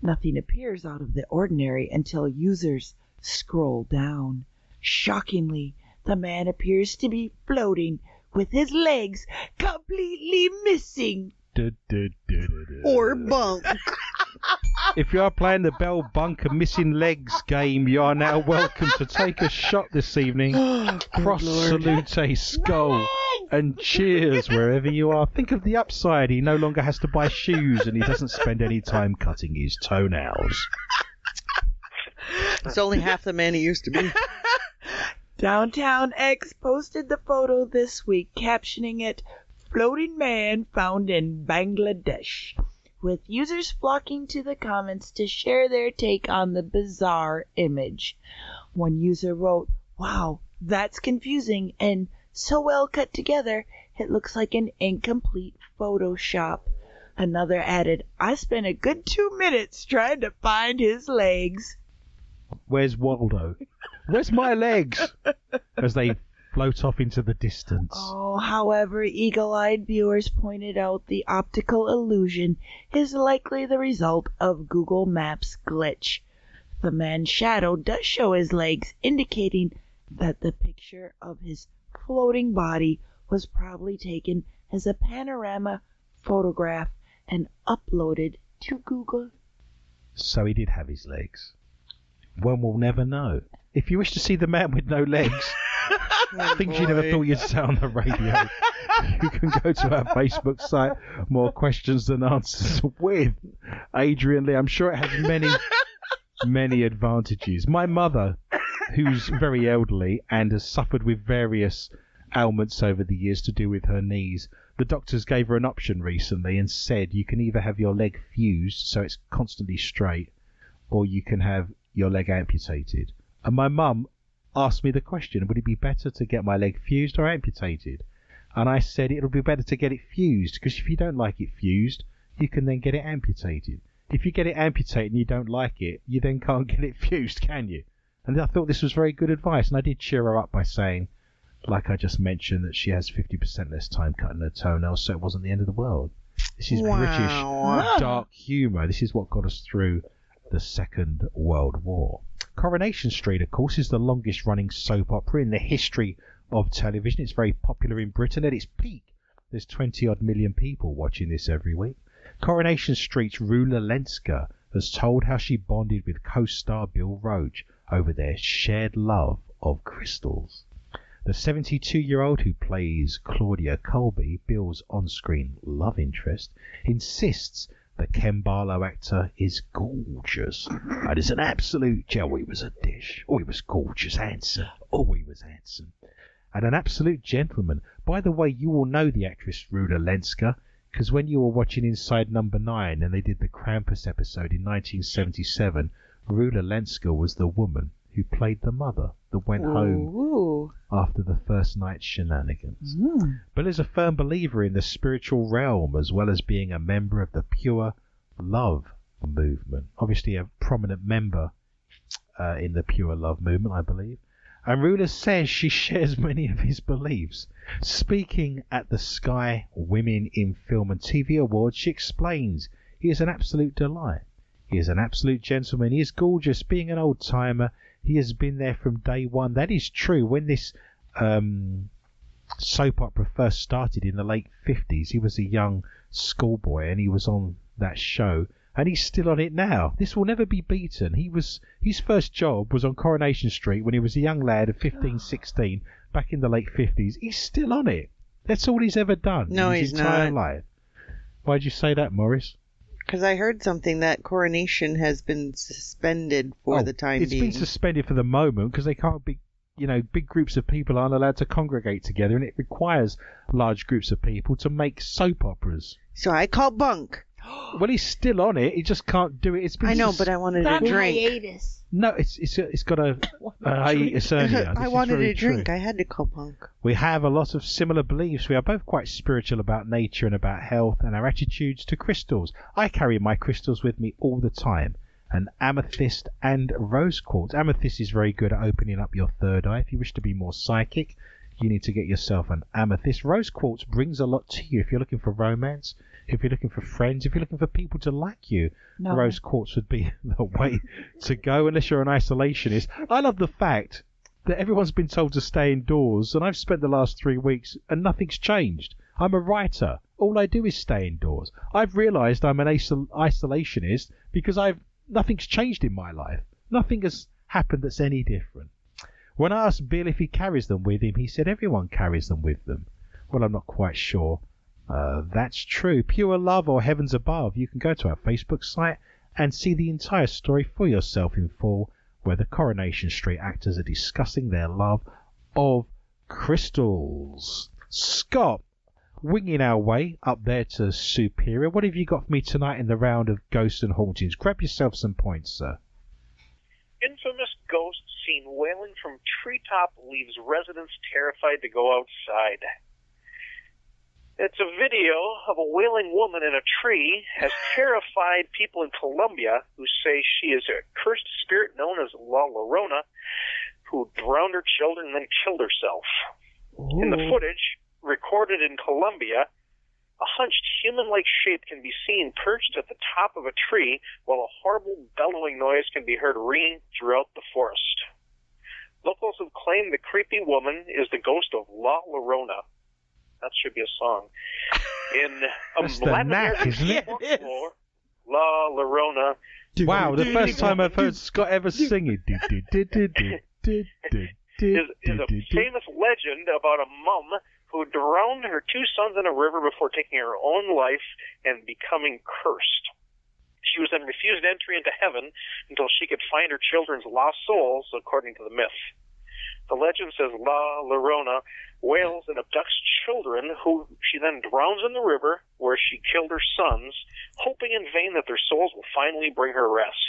Nothing appears out of the ordinary until users scroll down. Shockingly, the man appears to be floating with his legs completely missing. Or bunk. If you are playing the Bell Bunker Missing Legs game, you are now welcome to take a shot this evening. Cross, salute, skull, and cheers wherever you are. Think of the upside. He no longer has to buy shoes, and he doesn't spend any time cutting his toenails. It's only half the man he used to be. Downtown X posted the photo this week, captioning it, Floating Man Found in Bangladesh. with users flocking to the comments to share their take on the bizarre image. One user wrote, "Wow, that's confusing and so well cut together, it looks like an incomplete Photoshop." Another added, "I spent a good 2 minutes trying to find his legs. Where's Waldo? Where's my legs?" As they float off into the distance. Oh, however, eagle-eyed viewers pointed out the optical illusion is likely the result of Google Maps glitch. The man's shadow does show his legs, indicating that the picture of his floating body was probably taken as a panorama photograph and uploaded to Google. So he did have his legs. One will never know. If you wish to see the man with no legs... Things you never thought you'd say on the radio. You can go to our Facebook site, More Questions Than Answers with Adrian Lee. I'm sure it has many, many advantages. My mother, who's very elderly and has suffered with various ailments over the years to do with her knees, the doctors gave her an option recently and said you can either have your leg fused, so it's constantly straight, or you can have your leg amputated. And my mum asked me the question, would it be better to get my leg fused or amputated? And I said it'll be better to get it fused, because if you don't like it fused, you can then get it amputated. If you get it amputated and you don't like it, you then can't get it fused, can you? And I thought this was very good advice, and I did cheer her up by saying, like I just mentioned, that she has 50% less time cutting her toenails, so it wasn't the end of the world. This is British dark humour. This is what got us through the Second World War. Coronation Street, of course, is the longest-running soap opera in the history of television. It's very popular in Britain. At its peak, there's 20-odd million people watching this every week. Coronation Street's Rula Lenska has told how she bonded with co-star Bill Roach over their shared love of crystals. The 72-year-old who plays Claudia Colby, Bill's on-screen love interest, insists the Ken Barlow actor is gorgeous. And it's an absolute gem. Oh, he was a dish. Oh, he was gorgeous, handsome. Oh, he was handsome. And an absolute gentleman. By the way, you will know the actress Rula Lenska, because when you were watching Inside Number 9 and they did the Krampus episode in 1977, Rula Lenska was the woman who played the mother that went home after the first night's shenanigans. Bill is a firm believer in the spiritual realm, as well as being a member of the Pure Love Movement. Obviously a prominent member in the Pure Love Movement, I believe. And Rula says she shares many of his beliefs. Speaking at the Sky Women in Film and TV Awards, she explains he is an absolute delight. He is an absolute gentleman. He is gorgeous, being an old-timer. He has been there from day one. That is true. When this soap opera first started in the late 50s, he was a young schoolboy and he was on that show. And he's still on it now. This will never be beaten. His first job was on Coronation Street when he was a young lad of 15, 16, back in the late 50s. He's still on it. That's all he's ever done in his entire life. Why'd you say that, Morris? Because I heard something that Coronation has been suspended for the time being. It's been suspended for the moment because they can't be, big groups of people aren't allowed to congregate together, and it requires large groups of people to make soap operas. So I call bunk. Well, he's still on it. He just can't do it. It's been but I wanted a drink. Hiatus. No, it's got a hiatus hernia. I wanted a drink. I had to call bunk. We have a lot of similar beliefs. We are both quite spiritual about nature and about health and our attitudes to crystals. I carry my crystals with me all the time, an amethyst and rose quartz. Amethyst is very good at opening up your third eye. If you wish to be more psychic, you need to get yourself an amethyst. Rose quartz brings a lot to you if you're looking for romance, if you're looking for friends, if you're looking for people to like you. No. Rose quartz would be the way to go, unless you're an isolationist. I love the fact that everyone's been told to stay indoors, and I've spent the last 3 weeks and nothing's changed. I'm a writer. All I do is stay indoors. I've realised I'm an isolationist because nothing's changed in my life. Nothing has happened that's any different. When I asked Bill if he carries them with him, he said everyone carries them with them. Well, I'm not quite sure. That's true. Pure Love or Heavens Above. You can go to our Facebook site and see the entire story for yourself in full, where the Coronation Street actors are discussing their love of crystals. Scott, winging our way up there to Superior. What have you got for me tonight in the round of ghosts and hauntings? Grab yourself some points, sir. Infamous ghost seen wailing from treetop leaves residents terrified to go outside. It's a video of a wailing woman in a tree has terrified people in Colombia who say she is a cursed spirit known as La Llorona, who drowned her children and then killed herself. Ooh. In the footage, recorded in Colombia, a hunched human-like shape can be seen perched at the top of a tree, while a horrible bellowing noise can be heard ringing throughout the forest. Locals have claimed the creepy woman is the ghost of La Llorona. That should be a song. In Latin folklore, La Llorona. Wow, the first time I've heard Scott ever sing it. Is a famous legend about a mum who drowned her two sons in a river before taking her own life and becoming cursed. She was then refused entry into heaven until she could find her children's lost souls, according to the myth. The legend says La Llorona wails and abducts children who she then drowns in the river where she killed her sons, hoping in vain that their souls will finally bring her rest.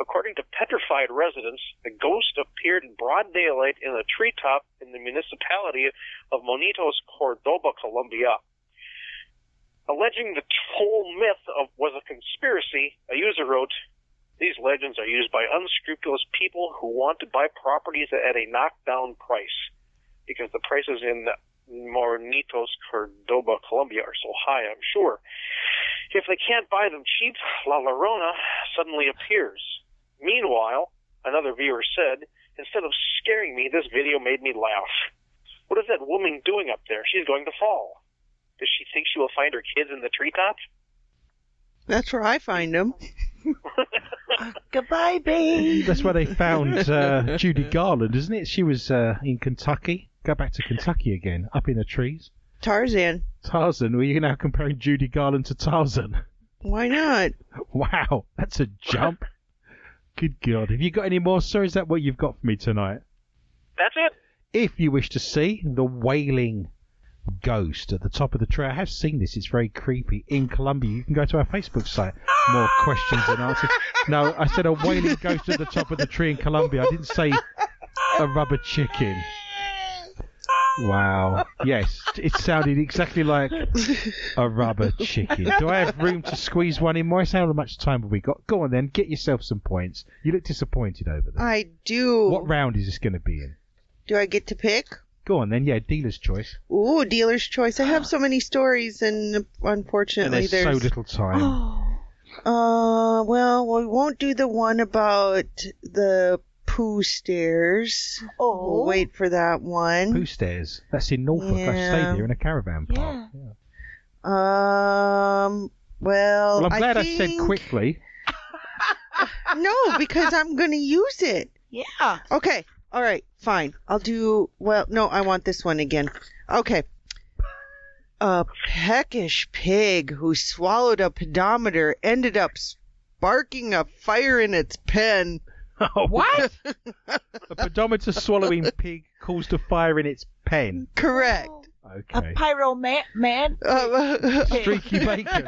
According to petrified residents, the ghost appeared in broad daylight in a treetop in the municipality of Monitos, Cordoba, Colombia. Alleging the whole myth was a conspiracy, a user wrote, "These legends are used by unscrupulous people who want to buy properties at a knockdown price, because the prices in Monitos, Cordoba, Colombia are so high, I'm sure. If they can't buy them cheap, La Llorona suddenly appears." Meanwhile, another viewer said, "Instead of scaring me, this video made me laugh. What is that woman doing up there? She's going to fall. Does she think she will find her kids in the treetop?" That's where I find them. Goodbye, babe. That's where they found Judy Garland, isn't it? She was in Kentucky. Go back to Kentucky again, up in the trees. Tarzan. Were you now comparing Judy Garland to Tarzan? Why not? Wow, that's a jump. Good God. Have you got any more, sir? Is that what you've got for me tonight? That's it. If you wish to see the wailing ghost at the top of the tree. I have seen this. It's very creepy. In Colombia, you can go to our Facebook site. More questions and answers. No, I said a wailing ghost at the top of the tree in Colombia. I didn't say a rubber chicken. Wow. Yes, it sounded exactly like a rubber chicken. Do I have room to squeeze one in, Morris? How much time have we got? Go on then, get yourself some points. You look disappointed over there. I do. What round is this going to be in? Do I get to pick? Go on then, yeah, dealer's choice. Ooh, dealer's choice. I have so many stories, and unfortunately and there's so little time. Well, we won't do the one about the poo stairs. Oh. We'll wait for that one. Poo stairs. That's in Norfolk. Yeah. I stayed here in a caravan park. Yeah. Yeah. Well, I'm glad I said quickly. No, because I'm going to use it. Yeah. Okay. All right, fine. I'll do... Well, no, I want this one again. Okay. A peckish pig who swallowed a pedometer ended up sparking a fire in its pen. Oh, what? A pedometer swallowing pig caused a fire in its pen. Correct. Oh, okay. A pyroman? Man? Streaky bacon.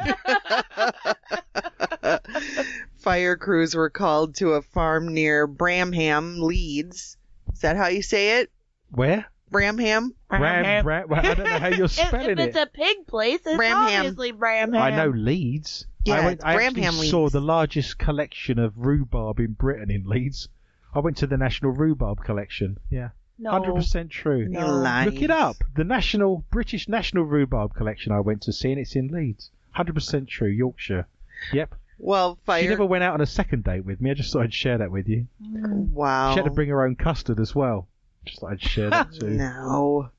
Fire crews were called to a farm near Bramham, Leeds. Is that how you say it? Where? Bramham. Well, I don't know how you're spelling it. If it's a pig place, it's obviously Bramham. I know Leeds. Yeah, I saw the largest collection of rhubarb in Britain in Leeds. I went to the National Rhubarb Collection. Yeah. No. 100% true. No lies. Look it up. The British National Rhubarb Collection I went to see, and it's in Leeds. 100% true. Yorkshire. Yep. Well, she never went out on a second date with me. I just thought I'd share that with you. Wow. She had to bring her own custard as well. Just thought I'd share that too. No.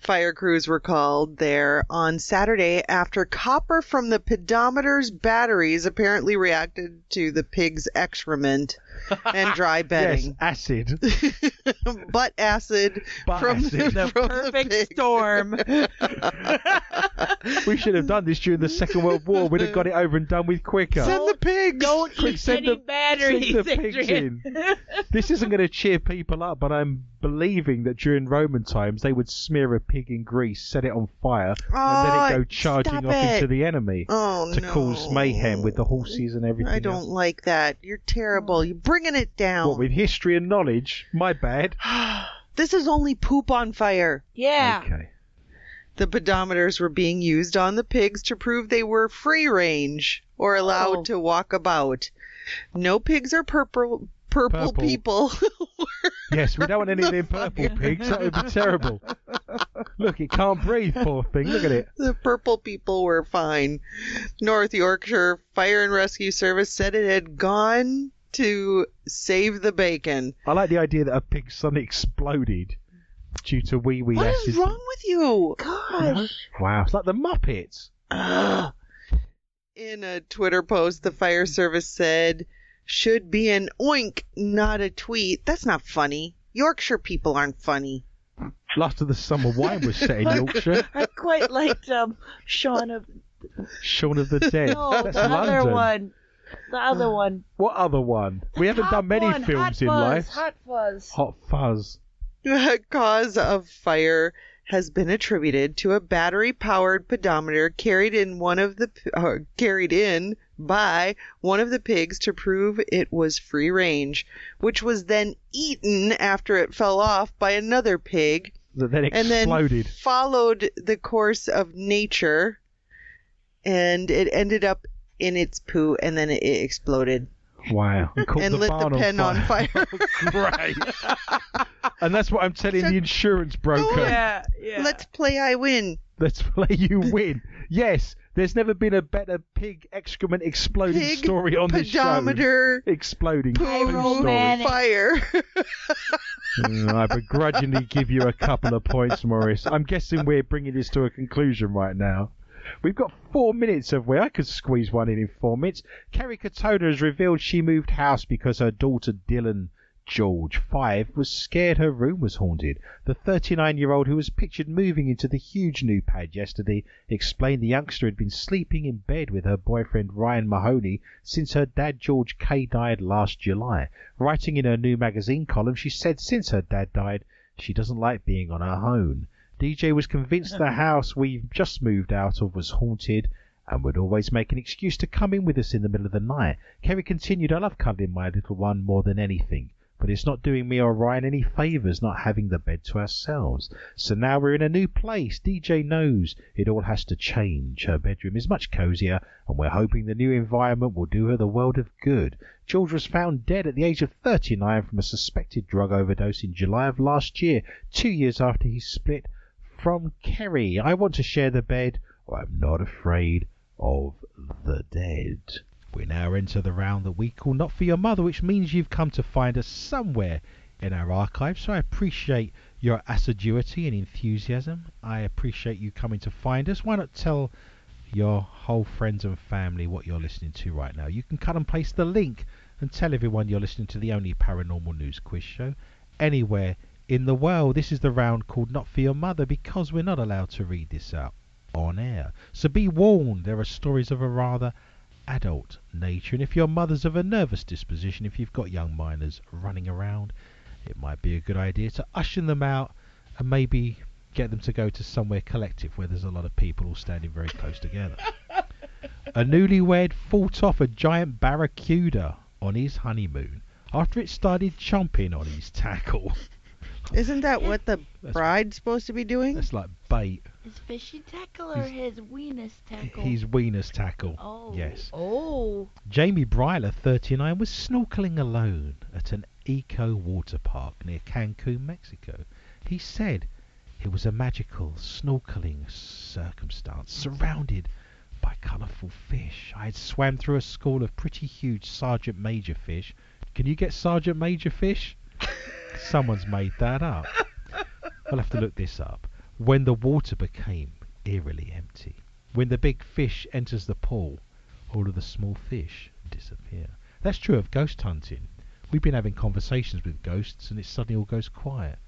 Fire crews were called there on Saturday after copper from the pedometer's batteries apparently reacted to the pig's excrement and dry bedding. Yes, acid. Butt acid. The perfect storm. We should have done this during the Second World War. We'd have got it over and done with quicker. Send the pigs. Don't eat any batteries, Adrian. This isn't going to cheer people up, but I'm believing that during Roman times they would smear a pig in grease, set it on fire, and then it go charging off into the enemy to cause mayhem with the horses and everything. I don't like that. You're terrible. You're bringing it down. What, with history and knowledge? My bad. This is only poop on fire. Yeah. Okay. The pedometers were being used on the pigs to prove they were free range or allowed to walk about. No pigs are purple. People. Yes, we don't want any of them purple pigs. That would be terrible. Look, it can't breathe, poor thing. Look at it. The purple people were fine. North Yorkshire Fire and Rescue Service said it had gone to save the bacon. I like the idea that a pig suddenly exploded due to wee-wee asses. What is wrong with you? Gosh. Wow, it's like the Muppets. In a Twitter post, the fire service said, should be an oink, not a tweet. That's not funny. Yorkshire people aren't funny. Last of the summer wine was set in Yorkshire. I quite liked Shaun of the Dead. No, that's the London. Other one. The other one. What other one? We haven't done many films in life. Hot Fuzz. The cause of fire has been attributed to a battery-powered pedometer carried in by one of the pigs to prove it was free range, which was then eaten after it fell off by another pig. That then exploded. And then followed the course of nature, and it ended up in its poo, and then it exploded. Wow. And lit the pen on fire. Great. And that's what I'm telling the insurance broker. Yeah. Let's play I win. Let's play you win. Yes. There's never been a better pig excrement exploding story on this show. Pedometer. Exploding. Pyromanic. Fire. I begrudgingly give you a couple of points, Morris. I'm guessing we're bringing this to a conclusion right now. We've got 4 minutes, have we? I could squeeze one in 4 minutes. Kerry Katona has revealed she moved house because her daughter Dylan George, 5, was scared her room was haunted. The 39-year-old who was pictured moving into the huge new pad yesterday explained the youngster had been sleeping in bed with her boyfriend Ryan Mahoney since her dad George K died last July. Writing in her new magazine column, she said since her dad died, she doesn't like being on her own. DJ was convinced the house we've just moved out of was haunted and would always make an excuse to come in with us in the middle of the night. Kerry continued, I love cuddling my little one more than anything, but it's not doing me or Ryan any favours not having the bed to ourselves. So now we're in a new place. DJ knows it all has to change. Her bedroom is much cosier, and we're hoping the new environment will do her the world of good. George was found dead at the age of 39 from a suspected drug overdose in July of last year, 2 years after he split. From Kerry, I want to share the bed, or I'm not afraid of the dead. We now enter the round that we call Not For Your Mother, which means you've come to find us somewhere in our archive, so I appreciate your assiduity and enthusiasm. I appreciate you coming to find us. Why not tell your whole friends and family what you're listening to right now? You can cut and paste the link and tell everyone you're listening to the only paranormal news quiz show anywhere in the world. This is the round called Not For Your Mother because we're not allowed to read this out on air. So be warned, there are stories of a rather adult nature, and if your mother's of a nervous disposition, if you've got young minors running around, it might be a good idea to usher them out and maybe get them to go to somewhere collective where there's a lot of people all standing very close together. A newlywed fought off a giant barracuda on his honeymoon after it started chomping on his tackle. Isn't that what the bride's supposed to be doing? That's like bait. His fishy tackle or his weenus tackle? His weenus tackle. Oh. Yes. Oh. Jamie Bryler, 39, was snorkeling alone at an eco water park near Cancun, Mexico. He said it was a magical snorkeling circumstance surrounded by colourful fish. I had swam through a school of pretty huge Sergeant Major fish. Can you get Sergeant Major fish? Someone's made that up. We'll have to look this up. When the water became eerily empty. When the big fish enters the pool, all of the small fish disappear. That's true of ghost hunting. We've been having conversations with ghosts and it suddenly all goes quiet.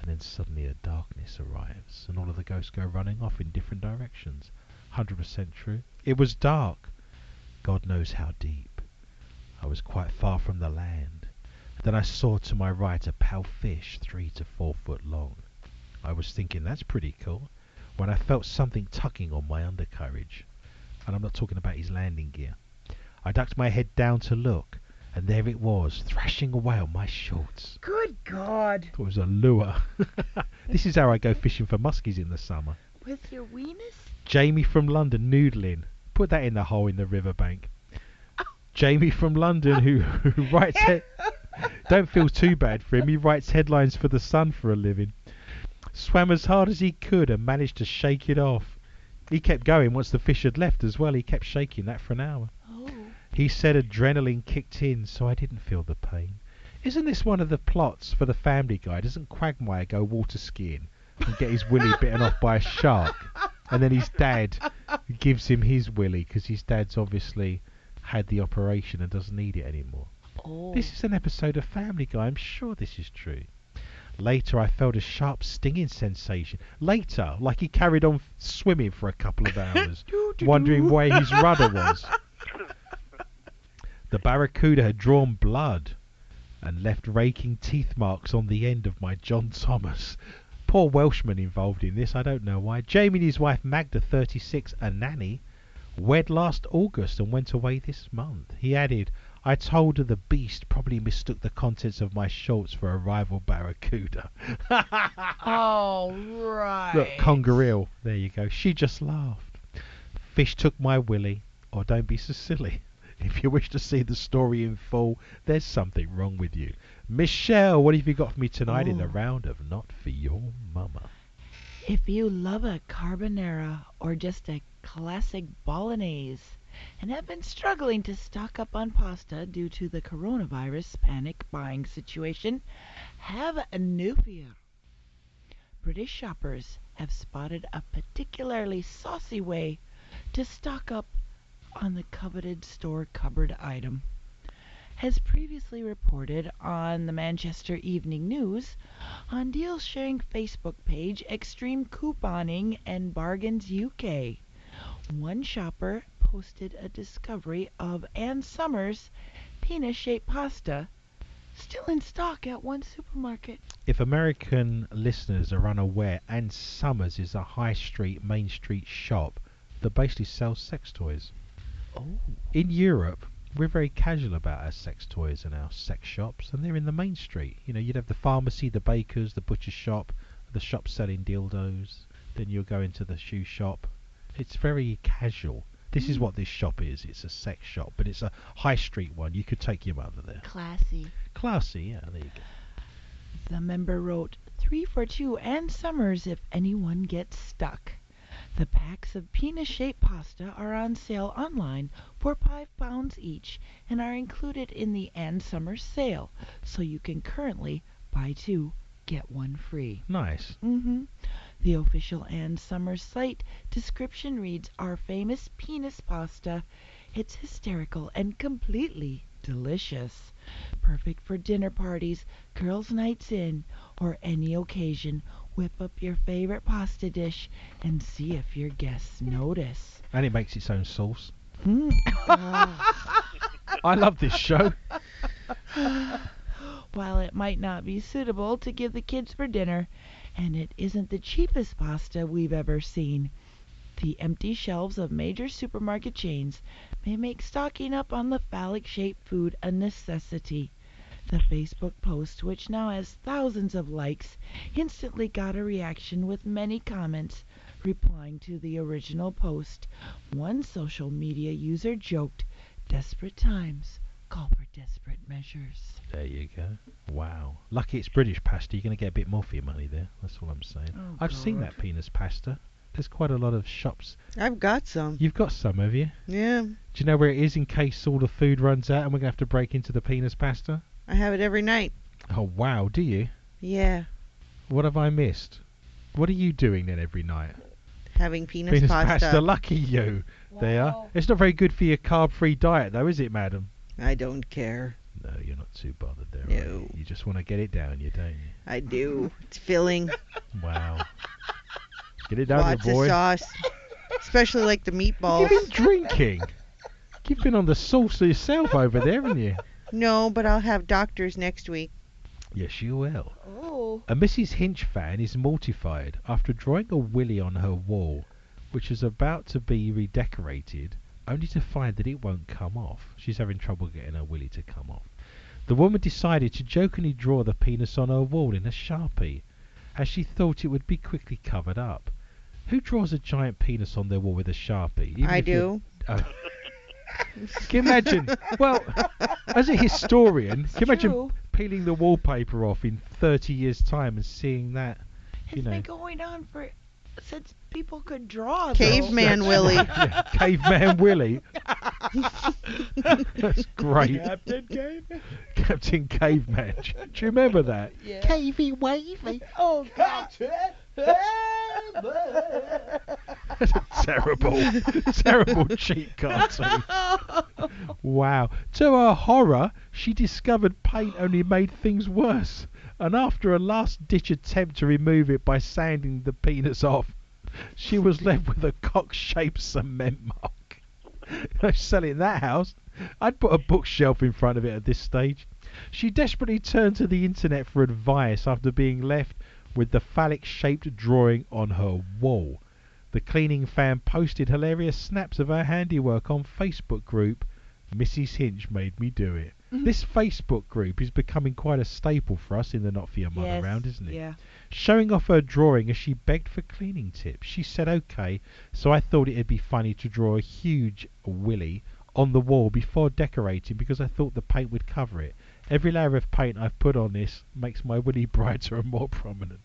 And then suddenly a darkness arrives and all of the ghosts go running off in different directions. 100% true. It was dark. God knows how deep. I was quite far from the land. Then I saw to my right a pale fish 3 to 4 foot long. I was thinking that's pretty cool, when I felt something tugging on my undercarriage. And I'm not talking about his landing gear. I ducked my head down to look, and there it was, thrashing away on my shorts. Good God! It was a lure. This is how I go fishing for muskies in the summer. With your weenus? Jamie from London noodling. Put that in the hole in the riverbank. Jamie from London who writes it. Don't feel too bad for him. He writes headlines for The Sun for a living. Swam as hard as he could and managed to shake it off. He kept going once the fish had left as well. He kept shaking that for an hour. Oh. He said adrenaline kicked in, so I didn't feel the pain. Isn't this one of the plots for the Family Guy? Doesn't Quagmire go water skiing and get his willy bitten off by a shark? And then his dad gives him his willy because his dad's obviously had the operation and doesn't need it anymore. Oh. This is an episode of Family Guy. I'm sure this is true. Later, I felt a sharp stinging sensation. Later, like he carried on swimming for a couple of hours, wondering where his rudder was. The barracuda had drawn blood and left raking teeth marks on the end of my John Thomas. Poor Welshman involved in this, I don't know why. Jamie and his wife Magda, 36, a nanny, wed last August and went away this month. He added, I told her the beast probably mistook the contents of my shorts for a rival barracuda. Oh, right. Look, Congaril. There you go. She just laughed. Fish took my willy, or don't be so silly. If you wish to see the story in full, there's something wrong with you. Michelle, what have you got for me tonight in the round of Not For Your Mama? If you love a carbonara or just a classic bolognese, and have been struggling to stock up on pasta due to the coronavirus panic buying situation, have a newbie. British shoppers have spotted a particularly saucy way to stock up on the coveted store cupboard item. As previously reported on the Manchester Evening News, on deal-sharing Facebook page Extreme Couponing and Bargains UK, one shopper posted a discovery of Ann Summers penis-shaped pasta still in stock at one supermarket. If American listeners are unaware, Ann Summers is a high street, main street shop that basically sells sex toys. Oh. In Europe, we're very casual about our sex toys and our sex shops, and they're in the main street. You know, you'd have the pharmacy, the bakers, the butcher shop, the shop selling dildos, then you'll go into the shoe shop. It's very casual. This is what this shop is. It's a sex shop, but it's a high street one. You could take your mother there. Classy. Classy, yeah. There you go. The member wrote, 3 for 2 and Summers if anyone gets stuck. The packs of penis-shaped pasta are on sale online for £5 each and are included in the Ann Summers sale, so you can currently buy 2, get 1 free. Nice. Mm-hmm. The official Ann Summers site description reads, our famous penis pasta. It's hysterical and completely delicious. Perfect for dinner parties, girls' nights in, or any occasion. Whip up your favorite pasta dish and see if your guests notice. And it makes its own sauce. Mm. I love this show. While it might not be suitable to give the kids for dinner, and it isn't the cheapest pasta we've ever seen, the empty shelves of major supermarket chains may make stocking up on the phallic-shaped food a necessity. The Facebook post, which now has thousands of likes, instantly got a reaction with many comments replying to the original post. One social media user joked, desperate times call for desperate measures. There you go. Wow. Lucky it's British pasta. You're going to get a bit more for your money there. That's all I'm saying. Oh, I've seen that penis pasta. There's quite a lot of shops. I've got some. You've got some, have you? Yeah. Do you know where it is in case all the food runs out and we're going to have to break into the penis pasta? I have it every night. Oh, wow. Do you? Yeah. What have I missed? What are you doing then every night? Having penis pasta. Lucky you. Wow. They are. It's not very good for your carb-free diet, though, is it, madam? I don't care. No, you're not too bothered there. No. Right? You just want to get it down, don't you? I do. It's filling. Wow. Get it down, boy. Lots of sauce. Especially like the meatballs. You've been drinking. You've been on the sauce yourself over there, haven't you? No, but I'll have doctors next week. Yes, you will. Oh. A Mrs. Hinch fan is mortified after drawing a willy on her wall, which is about to be redecorated, only to find that it won't come off. She's having trouble getting her willy to come off. The woman decided to jokingly draw the penis on her wall in a Sharpie, as she thought it would be quickly covered up. Who draws a giant penis on their wall with a Sharpie? I do. Can you imagine? Well, as a historian, it's can you imagine peeling the wallpaper off in 30 years' time and seeing that? It's been going on for since people could draw. Caveman Willie. Yeah, Caveman Willie. That's great. Captain Caveman. Captain Caveman. Do you remember that? Yeah. Cavey Wavey. Oh, Captain. That's a terrible cheat cartoon. Wow. To her horror, she discovered paint only made things worse, and after a last-ditch attempt to remove it by sanding the penis off, she was left with a cock-shaped cement mark. If selling that house, I'd put a bookshelf in front of it at this stage. She desperately turned to the internet for advice after being left with the phallic-shaped drawing on her wall. The cleaning fan posted hilarious snaps of her handiwork on Facebook group, Mrs. Hinch Made Me Do It. Mm-hmm. This Facebook group is becoming quite a staple for us in the Not For Your Mum around, isn't it? Yeah. Showing off her drawing as she begged for cleaning tips. She said okay, so I thought it'd be funny to draw a huge willy on the wall before decorating because I thought the paint would cover it. Every layer of paint I've put on this makes my willy brighter and more prominent.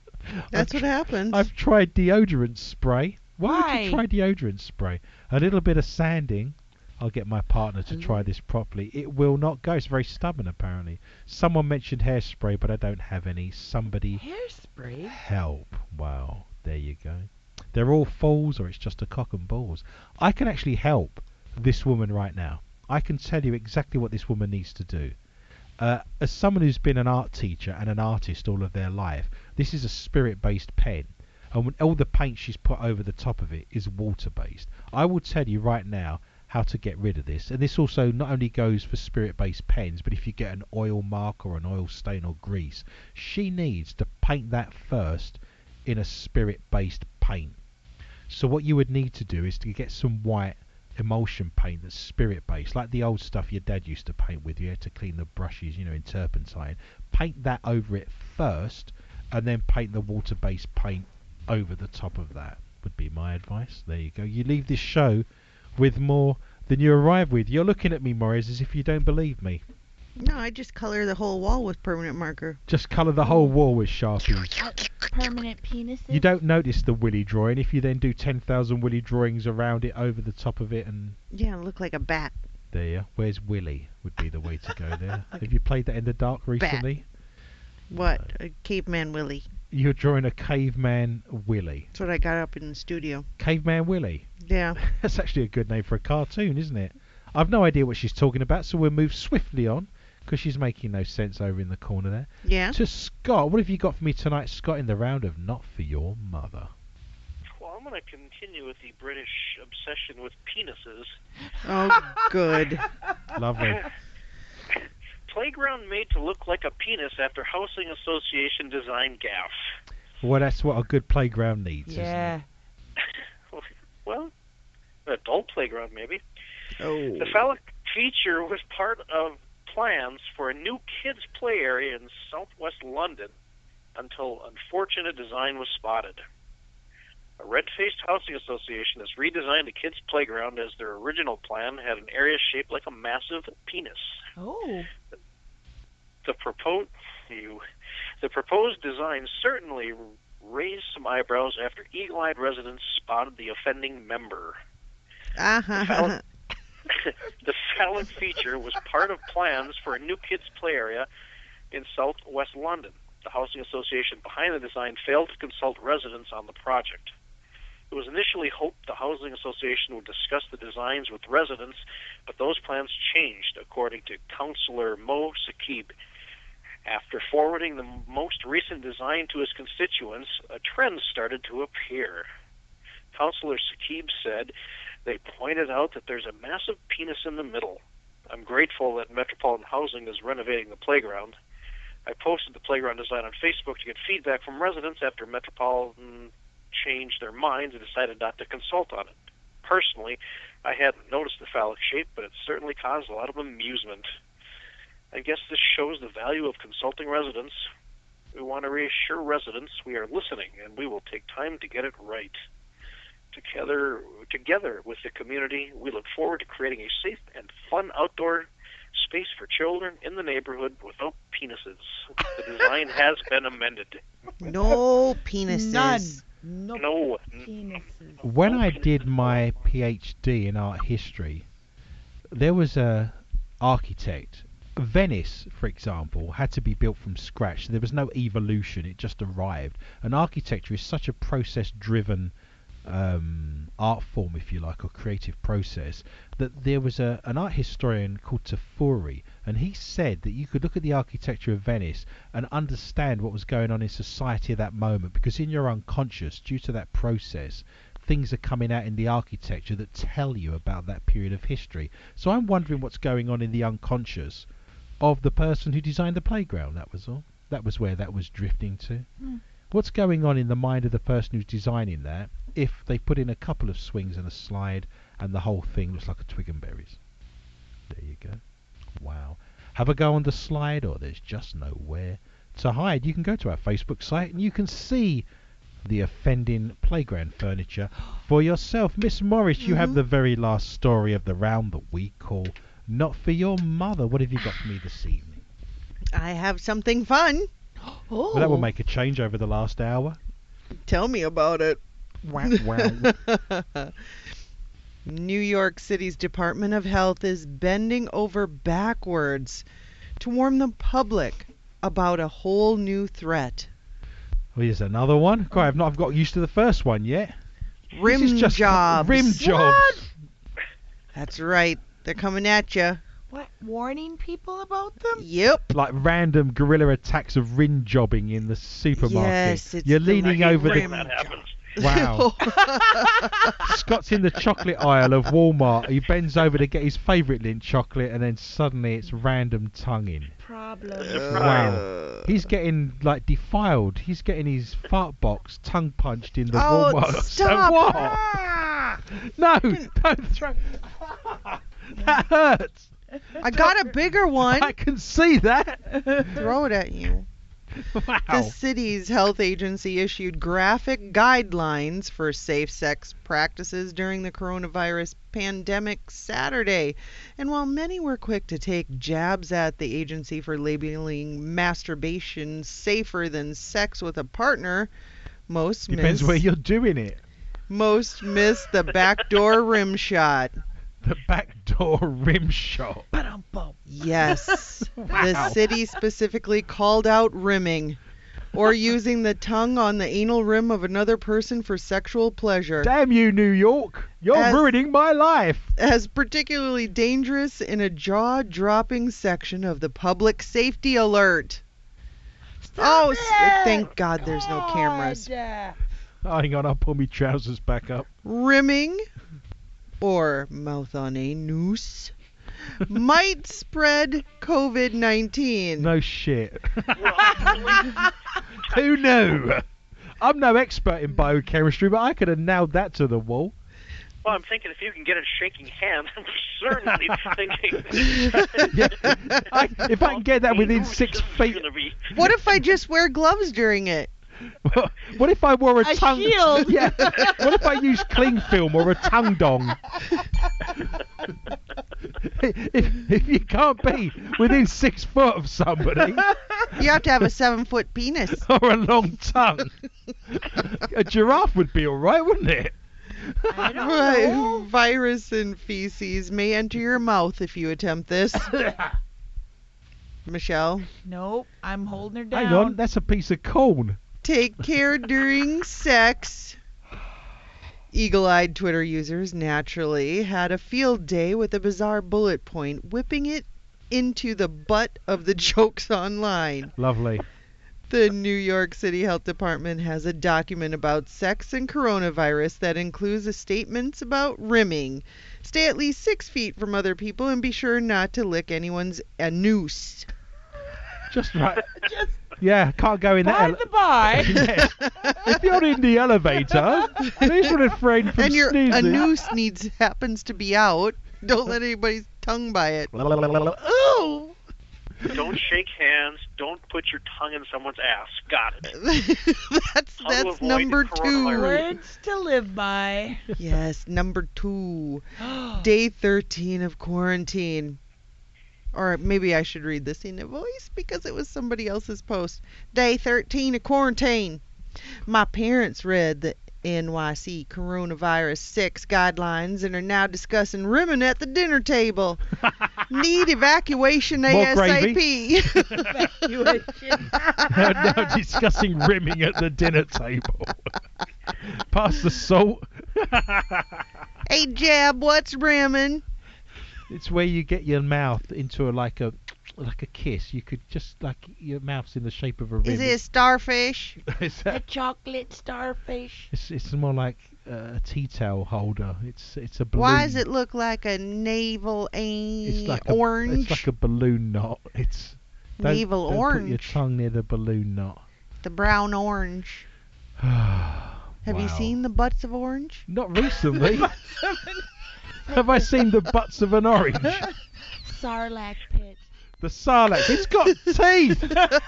That's what happened. I've tried deodorant spray. Why would you try deodorant spray? A little bit of sanding. I'll get my partner to try this properly. It will not go. It's very stubborn, apparently. Someone mentioned hairspray, but I don't have any. Somebody... Hairspray? Help. Wow. There you go. They're all fools, or it's just a cock and balls. I can actually help this woman right now. I can tell you exactly what this woman needs to do. As someone who's been an art teacher and an artist all of their life, this is a spirit-based pen. And when all the paint she's put over the top of it is water-based. I will tell you right now how to get rid of this. And this also not only goes for spirit-based pens, but if you get an oil mark or an oil stain or grease, she needs to paint that first in a spirit-based paint. So what you would need to do is to get some white emulsion paint that's spirit-based, like the old stuff your dad used to paint with. You had to clean the brushes, in turpentine. Paint that over it first, and then paint the water-based paint over the top of that, would be my advice. There you go. You leave this show with more than you arrive with. You're looking at me, Morris, as if you don't believe me. No, I just colour the whole wall with permanent marker. Just colour the whole wall with Sharpies. Permanent penises? You don't notice the willy drawing if you then do 10,000 willy drawings around it, over the top of it, and... Yeah, look like a bat. There you are. Where's Willy would be the way to go there. Have you played that in the dark recently? Bat. What? No. A caveman Willy. You're drawing a caveman Willy. That's what I got up in the studio. Caveman Willy? Yeah. That's actually a good name for a cartoon, isn't it? I've no idea what she's talking about, so we'll move swiftly on, because she's making no sense over in the corner there. Yeah. To Scott. What have you got for me tonight, Scott, in the round of Not For Your Mother? Well, I'm going to continue with the British obsession with penises. Oh, good. Lovely. Playground made to look like a penis after Housing Association design gaffe. Well, that's what a good playground needs, isn't it? Well, an adult playground, maybe. Oh. The phallic feature was part of plans for a new kids' play area in southwest London until unfortunate design was spotted. A red-faced housing association has redesigned a kids' playground as their original plan had an area shaped like a massive penis. Oh. The proposed design certainly raised some eyebrows after eagle-eyed residents spotted the offending member. The phallic feature was part of plans for a new kids' play area in southwest London. The housing association behind the design failed to consult residents on the project. It was initially hoped the housing association would discuss the designs with residents, but those plans changed, according to Councillor Mo Saqib. After forwarding the most recent design to his constituents, a trend started to appear. Councillor Saqib said, "They pointed out that there's a massive penis in the middle. I'm grateful that Metropolitan Housing is renovating the playground. I posted the playground design on Facebook to get feedback from residents after Metropolitan changed their minds and decided not to consult on it. Personally, I hadn't noticed the phallic shape, but it certainly caused a lot of amusement. I guess this shows the value of consulting residents. We want to reassure residents we are listening, and we will take time to get it right. Together with the community, we look forward to creating a safe and fun outdoor space for children in the neighborhood without penises. The design has been amended. No penises. None. No penises. When I did my PhD in art history, there was an architect. Venice, for example, had to be built from scratch. There was no evolution. It just arrived. And architecture is such a process-driven art form, if you like, or creative process, that there was an art historian called Tafuri, and he said that you could look at the architecture of Venice and understand what was going on in society at that moment, because in your unconscious, due to that process, things are coming out in the architecture that tell you about that period of history. So I'm wondering what's going on in the unconscious of the person who designed the playground. That was all. That was where that was drifting to. Mm. What's going on in the mind of the person who's designing that if they put in a couple of swings and a slide and the whole thing looks like a twig and berries? There you go. Wow. Have a go on the slide, or there's just nowhere to hide. You can go to our Facebook site and you can see the offending playground furniture for yourself. Miss Morris, you have the very last story of the round that we call Not For Your Mother. What have you got for me this evening? I have something fun. Well, that will make a change over the last hour. Tell me about it. Wow. New York City's Department of Health is bending over backwards to warn the public about a whole new threat. Well, here's another one. God, I've not got used to the first one yet. Rim jobs. Rim jobs. What? That's right. They're coming at you. What, warning people about them? Yep. Like random guerrilla attacks of rim jobbing in the supermarket. Yes, it's You're leaning over the... That happens. Wow. Scott's in the chocolate aisle of Walmart. He bends over to get his favourite Lindt chocolate, and then suddenly it's random tonguing. Problem. Wow. He's getting, like, defiled. He's getting his fart box tongue punched in the Walmart. Oh, stop! What? Ah! No, don't throw... That hurts! I got a bigger one. I can see that. Throw it at you. Wow. The city's health agency issued graphic guidelines for safe sex practices during the coronavirus pandemic Saturday. And while many were quick to take jabs at the agency for labeling masturbation safer than sex with a partner, most Depends where you're doing it. Most missed the backdoor rim shot. The backdoor rim shot. Yes. Wow. The city specifically called out rimming or using the tongue on the anal rim of another person for sexual pleasure. Damn you, New York. You're ruining my life. As particularly dangerous in a jaw-dropping section of the public safety alert. Stop it. Thank God there's no cameras. Hang on, I'll pull my trousers back up. Rimming, or mouth on a noose, might spread COVID-19. No shit. Who knew? I'm no expert in biochemistry, but I could have nailed that to the wall. Well, I'm thinking if you can get a shaking hand, I'm certainly thinking... if I can get that within 6 feet... What if I just wear gloves during it? What if I wore a tongue... shield? Yeah. What if I used cling film or a tongue dong? If you can't be within 6 foot of somebody... You have to have a 7 foot penis. Or a long tongue. A giraffe would be all right, wouldn't it? I don't know. Virus and feces may enter your mouth if you attempt this. Michelle? Nope, I'm holding her down. Hang on, that's a piece of corn. Take care during sex. Eagle-eyed Twitter users naturally had a field day with a bizarre bullet point, whipping it into the butt of the jokes online. Lovely. The New York City Health Department has a document about sex and coronavirus that includes statements about rimming, Stay at least 6 feet from other people and be sure not to lick anyone's anus. Just right. Just yeah, can't go in that. By the by, if you're in the elevator, please refrain from sneezing. And your anus happens to be out. Don't let anybody's tongue by it. Ooh. Don't shake hands. Don't put your tongue in someone's ass. Got it. That's number 2. Words to live by. Yes, number 2. Day 13 of quarantine. Or maybe I should read this in a voice because it was somebody else's post. Day 13 of quarantine. My parents read the NYC coronavirus 6 guidelines and are now discussing rimming at the dinner table. Need evacuation ASAP. Evacuation. They're now discussing rimming at the dinner table. Pass the salt. Hey, Jab, what's rimming? It's where you get your mouth into like a kiss. You could just your mouth's in the shape of a rim. Is it a starfish? Is that a chocolate starfish? It's more like a tea towel holder. It's a balloon. Why does it look like a navel orange? It's like a balloon knot. It's navel orange. Put your tongue near the balloon knot. The brown orange. Have you seen the butts of orange? Not recently. Have I seen the butts of an orange? Sarlacc pit. The Sarlacc. It's got teeth.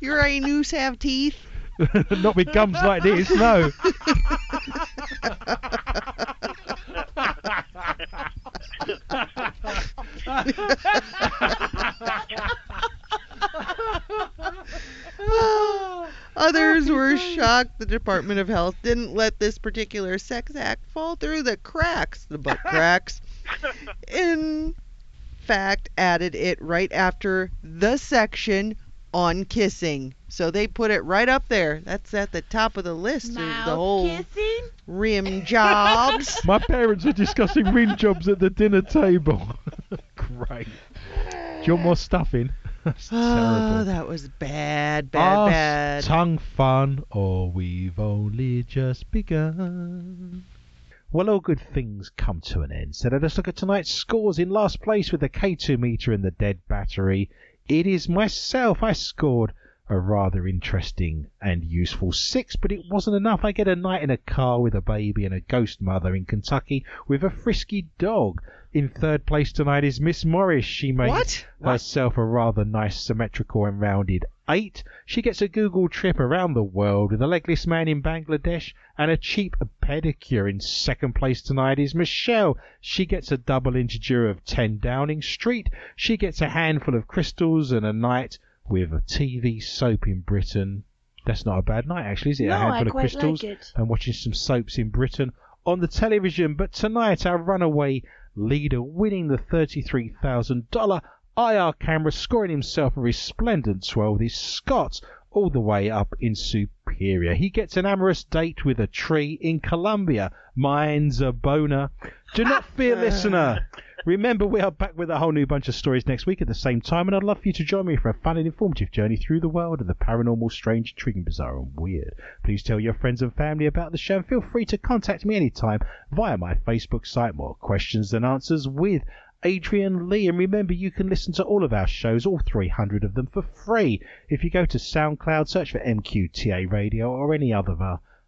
Your anus have teeth? Not with gums like this, no. Others were shocked the Department of Health didn't let this particular sex act fall through the cracks, the butt cracks. In fact, added it right after the section on kissing. So they put it right up there. That's at the top of the list. Mouth the whole kissing? Rim jobs. My parents are discussing rim jobs at the dinner table. Great. Do you want more stuffing? That's terrible. That was bad. Tongue fun, or we've only just begun. Well, all good things come to an end, so let us look at tonight's scores. In last place with the K2 meter and the dead battery, it is myself. I scored a rather interesting and useful 6, but it wasn't enough. I get a night in a car with a baby and a ghost mother in Kentucky with a frisky dog. In third place tonight is Miss Morris. She made herself a rather nice symmetrical and rounded 8. She gets a Google trip around the world with a legless man in Bangladesh and a cheap pedicure. In second place tonight is Michelle. She gets a double integer of 10 Downing Street. She gets a handful of crystals and a night with a TV soap in Britain. That's not a bad night, actually, is it? No, a handful of crystals like it. And watching some soaps in Britain on the television. But tonight, our runaway leader winning the $33,000 IR camera, scoring himself a resplendent 12, is Scott, all the way up in Superior. He gets an amorous date with a tree in Colombia. Mine's a boner. Do not fear, listener. Remember, we are back with a whole new bunch of stories next week at the same time, and I'd love for you to join me for a fun and informative journey through the world of the paranormal, strange, intriguing, bizarre, and weird. Please tell your friends and family about the show, and feel free to contact me anytime via my Facebook site, More Questions Than Answers with Adrian Lee. And remember, you can listen to all of our shows, all 300 of them, for free if you go to SoundCloud, search for MQTA Radio or any other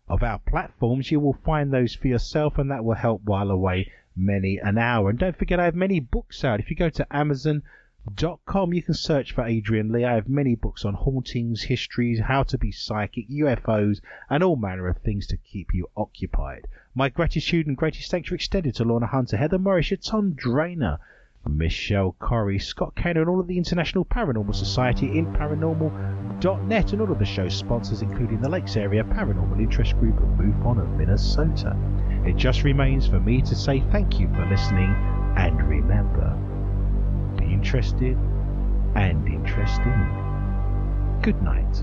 of our platforms. You will find those for yourself, and that will help while away many an hour. And don't forget, I have many books out. If you go to Amazon.com, you can search for Adrian Lee. I have many books on hauntings, histories, how to be psychic, UFOs, and all manner of things to keep you occupied. My gratitude and greatest thanks are extended to Lorna Hunter, Heather Morris, Tom Drainer, Michelle Corrie, Scott Kenner, and all of the International Paranormal Society in paranormal.net, and all of the show's sponsors, including the Lakes Area Paranormal Interest Group and MUFON of Minnesota. It just remains for me to say thank you for listening, and remember, be interested and interesting. Good night.